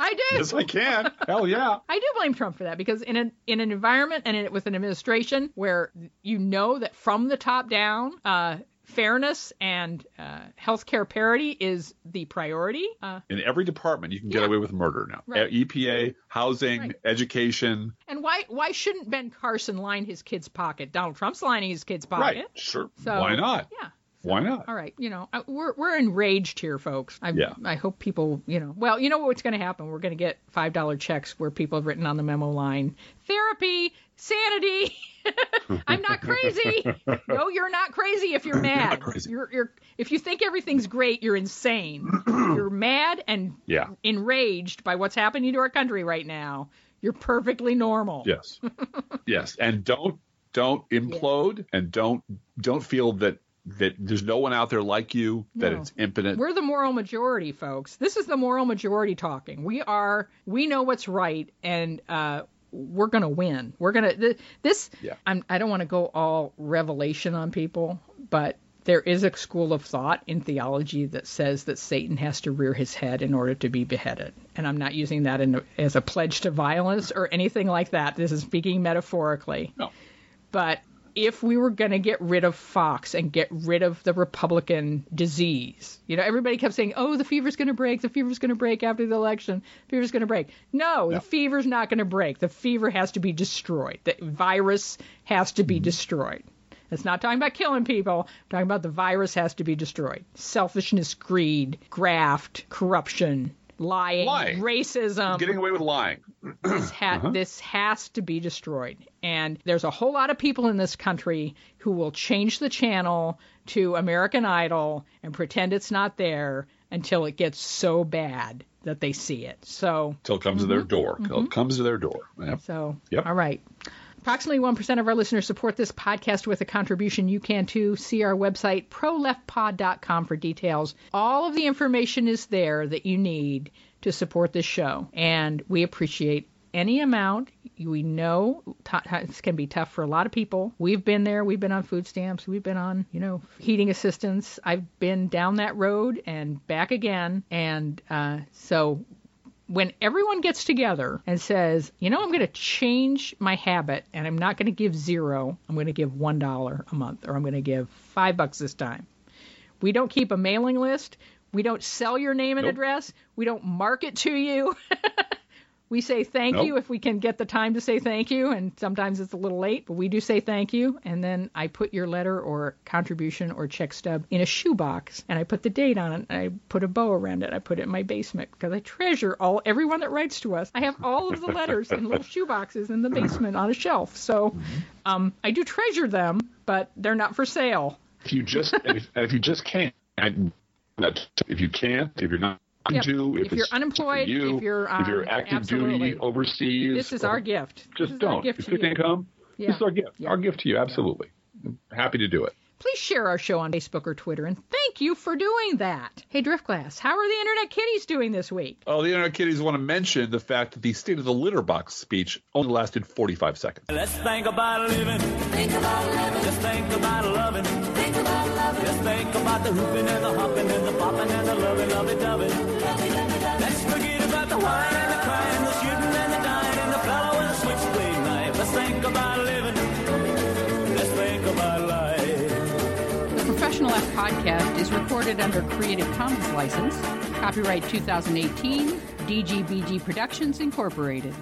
I do. Yes, I can. Hell yeah. I do blame Trump for that, because in an, in an environment and in, with an administration where you know that from the top down, uh, fairness and uh, healthcare parity is the priority. Uh, in every department, you can yeah. get away with murder now. Right. E P A, housing, right. education. And why why shouldn't Ben Carson line his kid's pocket? Donald Trump's lining his kid's pocket. Right, sure. So, why not? Yeah. So, why not? All right. You know, we're we're enraged here, folks. I, yeah. I hope people, you know, well, you know what's going to happen? We're going to get five dollar checks where people have written on the memo line, therapy, sanity. I'm not crazy. No, you're not crazy if you're mad. You're, you're, you're if you think everything's great, you're insane. You're mad and yeah. enraged by what's happening to our country right now. You're perfectly normal. Yes. Yes. And don't don't implode yeah. and don't don't feel that that there's no one out there like you, no. that it's infinite. We're the moral majority, folks. This is the moral majority talking. We are we know what's right, and uh we're going to win. We're going to – this yeah. – I don't want to go all revelation on people, but there is a school of thought in theology that says that Satan has to rear his head in order to be beheaded. And I'm not using that in, as a pledge to violence or anything like that. This is speaking metaphorically. No. But if we were going to get rid of Fox and get rid of the Republican disease, you know, everybody kept saying, oh, the fever's going to break. The fever's going to break after the election. The fever's going to break. No, no, the fever's not going to break. The fever has to be destroyed. The virus has to be mm-hmm. destroyed. It's not talking about killing people. I'm talking about the virus has to be destroyed. Selfishness, greed, graft, corruption, lying, lying. racism. Getting away with lying. This, ha- uh-huh. this has to be destroyed. And there's a whole lot of people in this country who will change the channel to American Idol and pretend it's not there until it gets so bad that they see it. So till it comes mm-hmm, to their door. Till mm-hmm. it comes to their door. Yep. So, yep. All right. Approximately one percent of our listeners support this podcast with a contribution. You can, too. See our website, pro left pod dot com, for details. All of the information is there that you need to support this show, and we appreciate any amount. We know t- this can be tough for a lot of people. We've been there. We've been on food stamps. We've been on, you know, heating assistance. I've been down that road and back again. And uh, so when everyone gets together and says, you know, I'm going to change my habit and I'm not going to give zero. I'm going to give one dollar a month, or I'm going to give five bucks this time. We don't keep a mailing list. We don't sell your name and nope. address. We don't market to you. We say thank nope. you if we can get the time to say thank you. And sometimes it's a little late, but we do say thank you. And then I put your letter or contribution or check stub in a shoebox, and I put the date on it, and I put a bow around it. I put it in my basement because I treasure all everyone that writes to us. I have all of the letters in little shoeboxes in the basement on a shelf. So um, I do treasure them, but they're not for sale. If you just if, if you just can't. I, That if you can't, if you're not yep. to, if, if you're unemployed, you, if you're um, if you're active absolutely. duty overseas, this is or, our gift. Just don't. If you can come, yeah. this is our gift. Yeah. Our gift to you, absolutely. Yeah. Happy to do it. Please share our show on Facebook or Twitter, and thank you for doing that. Hey, Driftglass, how are the Internet Kitties doing this week? Oh, the Internet Kitties want to mention the fact that the State of the Litter Box speech only lasted forty-five seconds. Let's think about living. Think about living. Let's think about loving. Think about loving. Let's think about the hooping and the hopping and the popping and the loving, loving, loving. Let's forget about the wine and the crying, the shooting and the dying, and the fellow with the switchblade knife. Let's think about living. Let's think about life. Professional F Podcast is recorded under Creative Commons license. Copyright twenty eighteen, D G B G Productions Incorporated.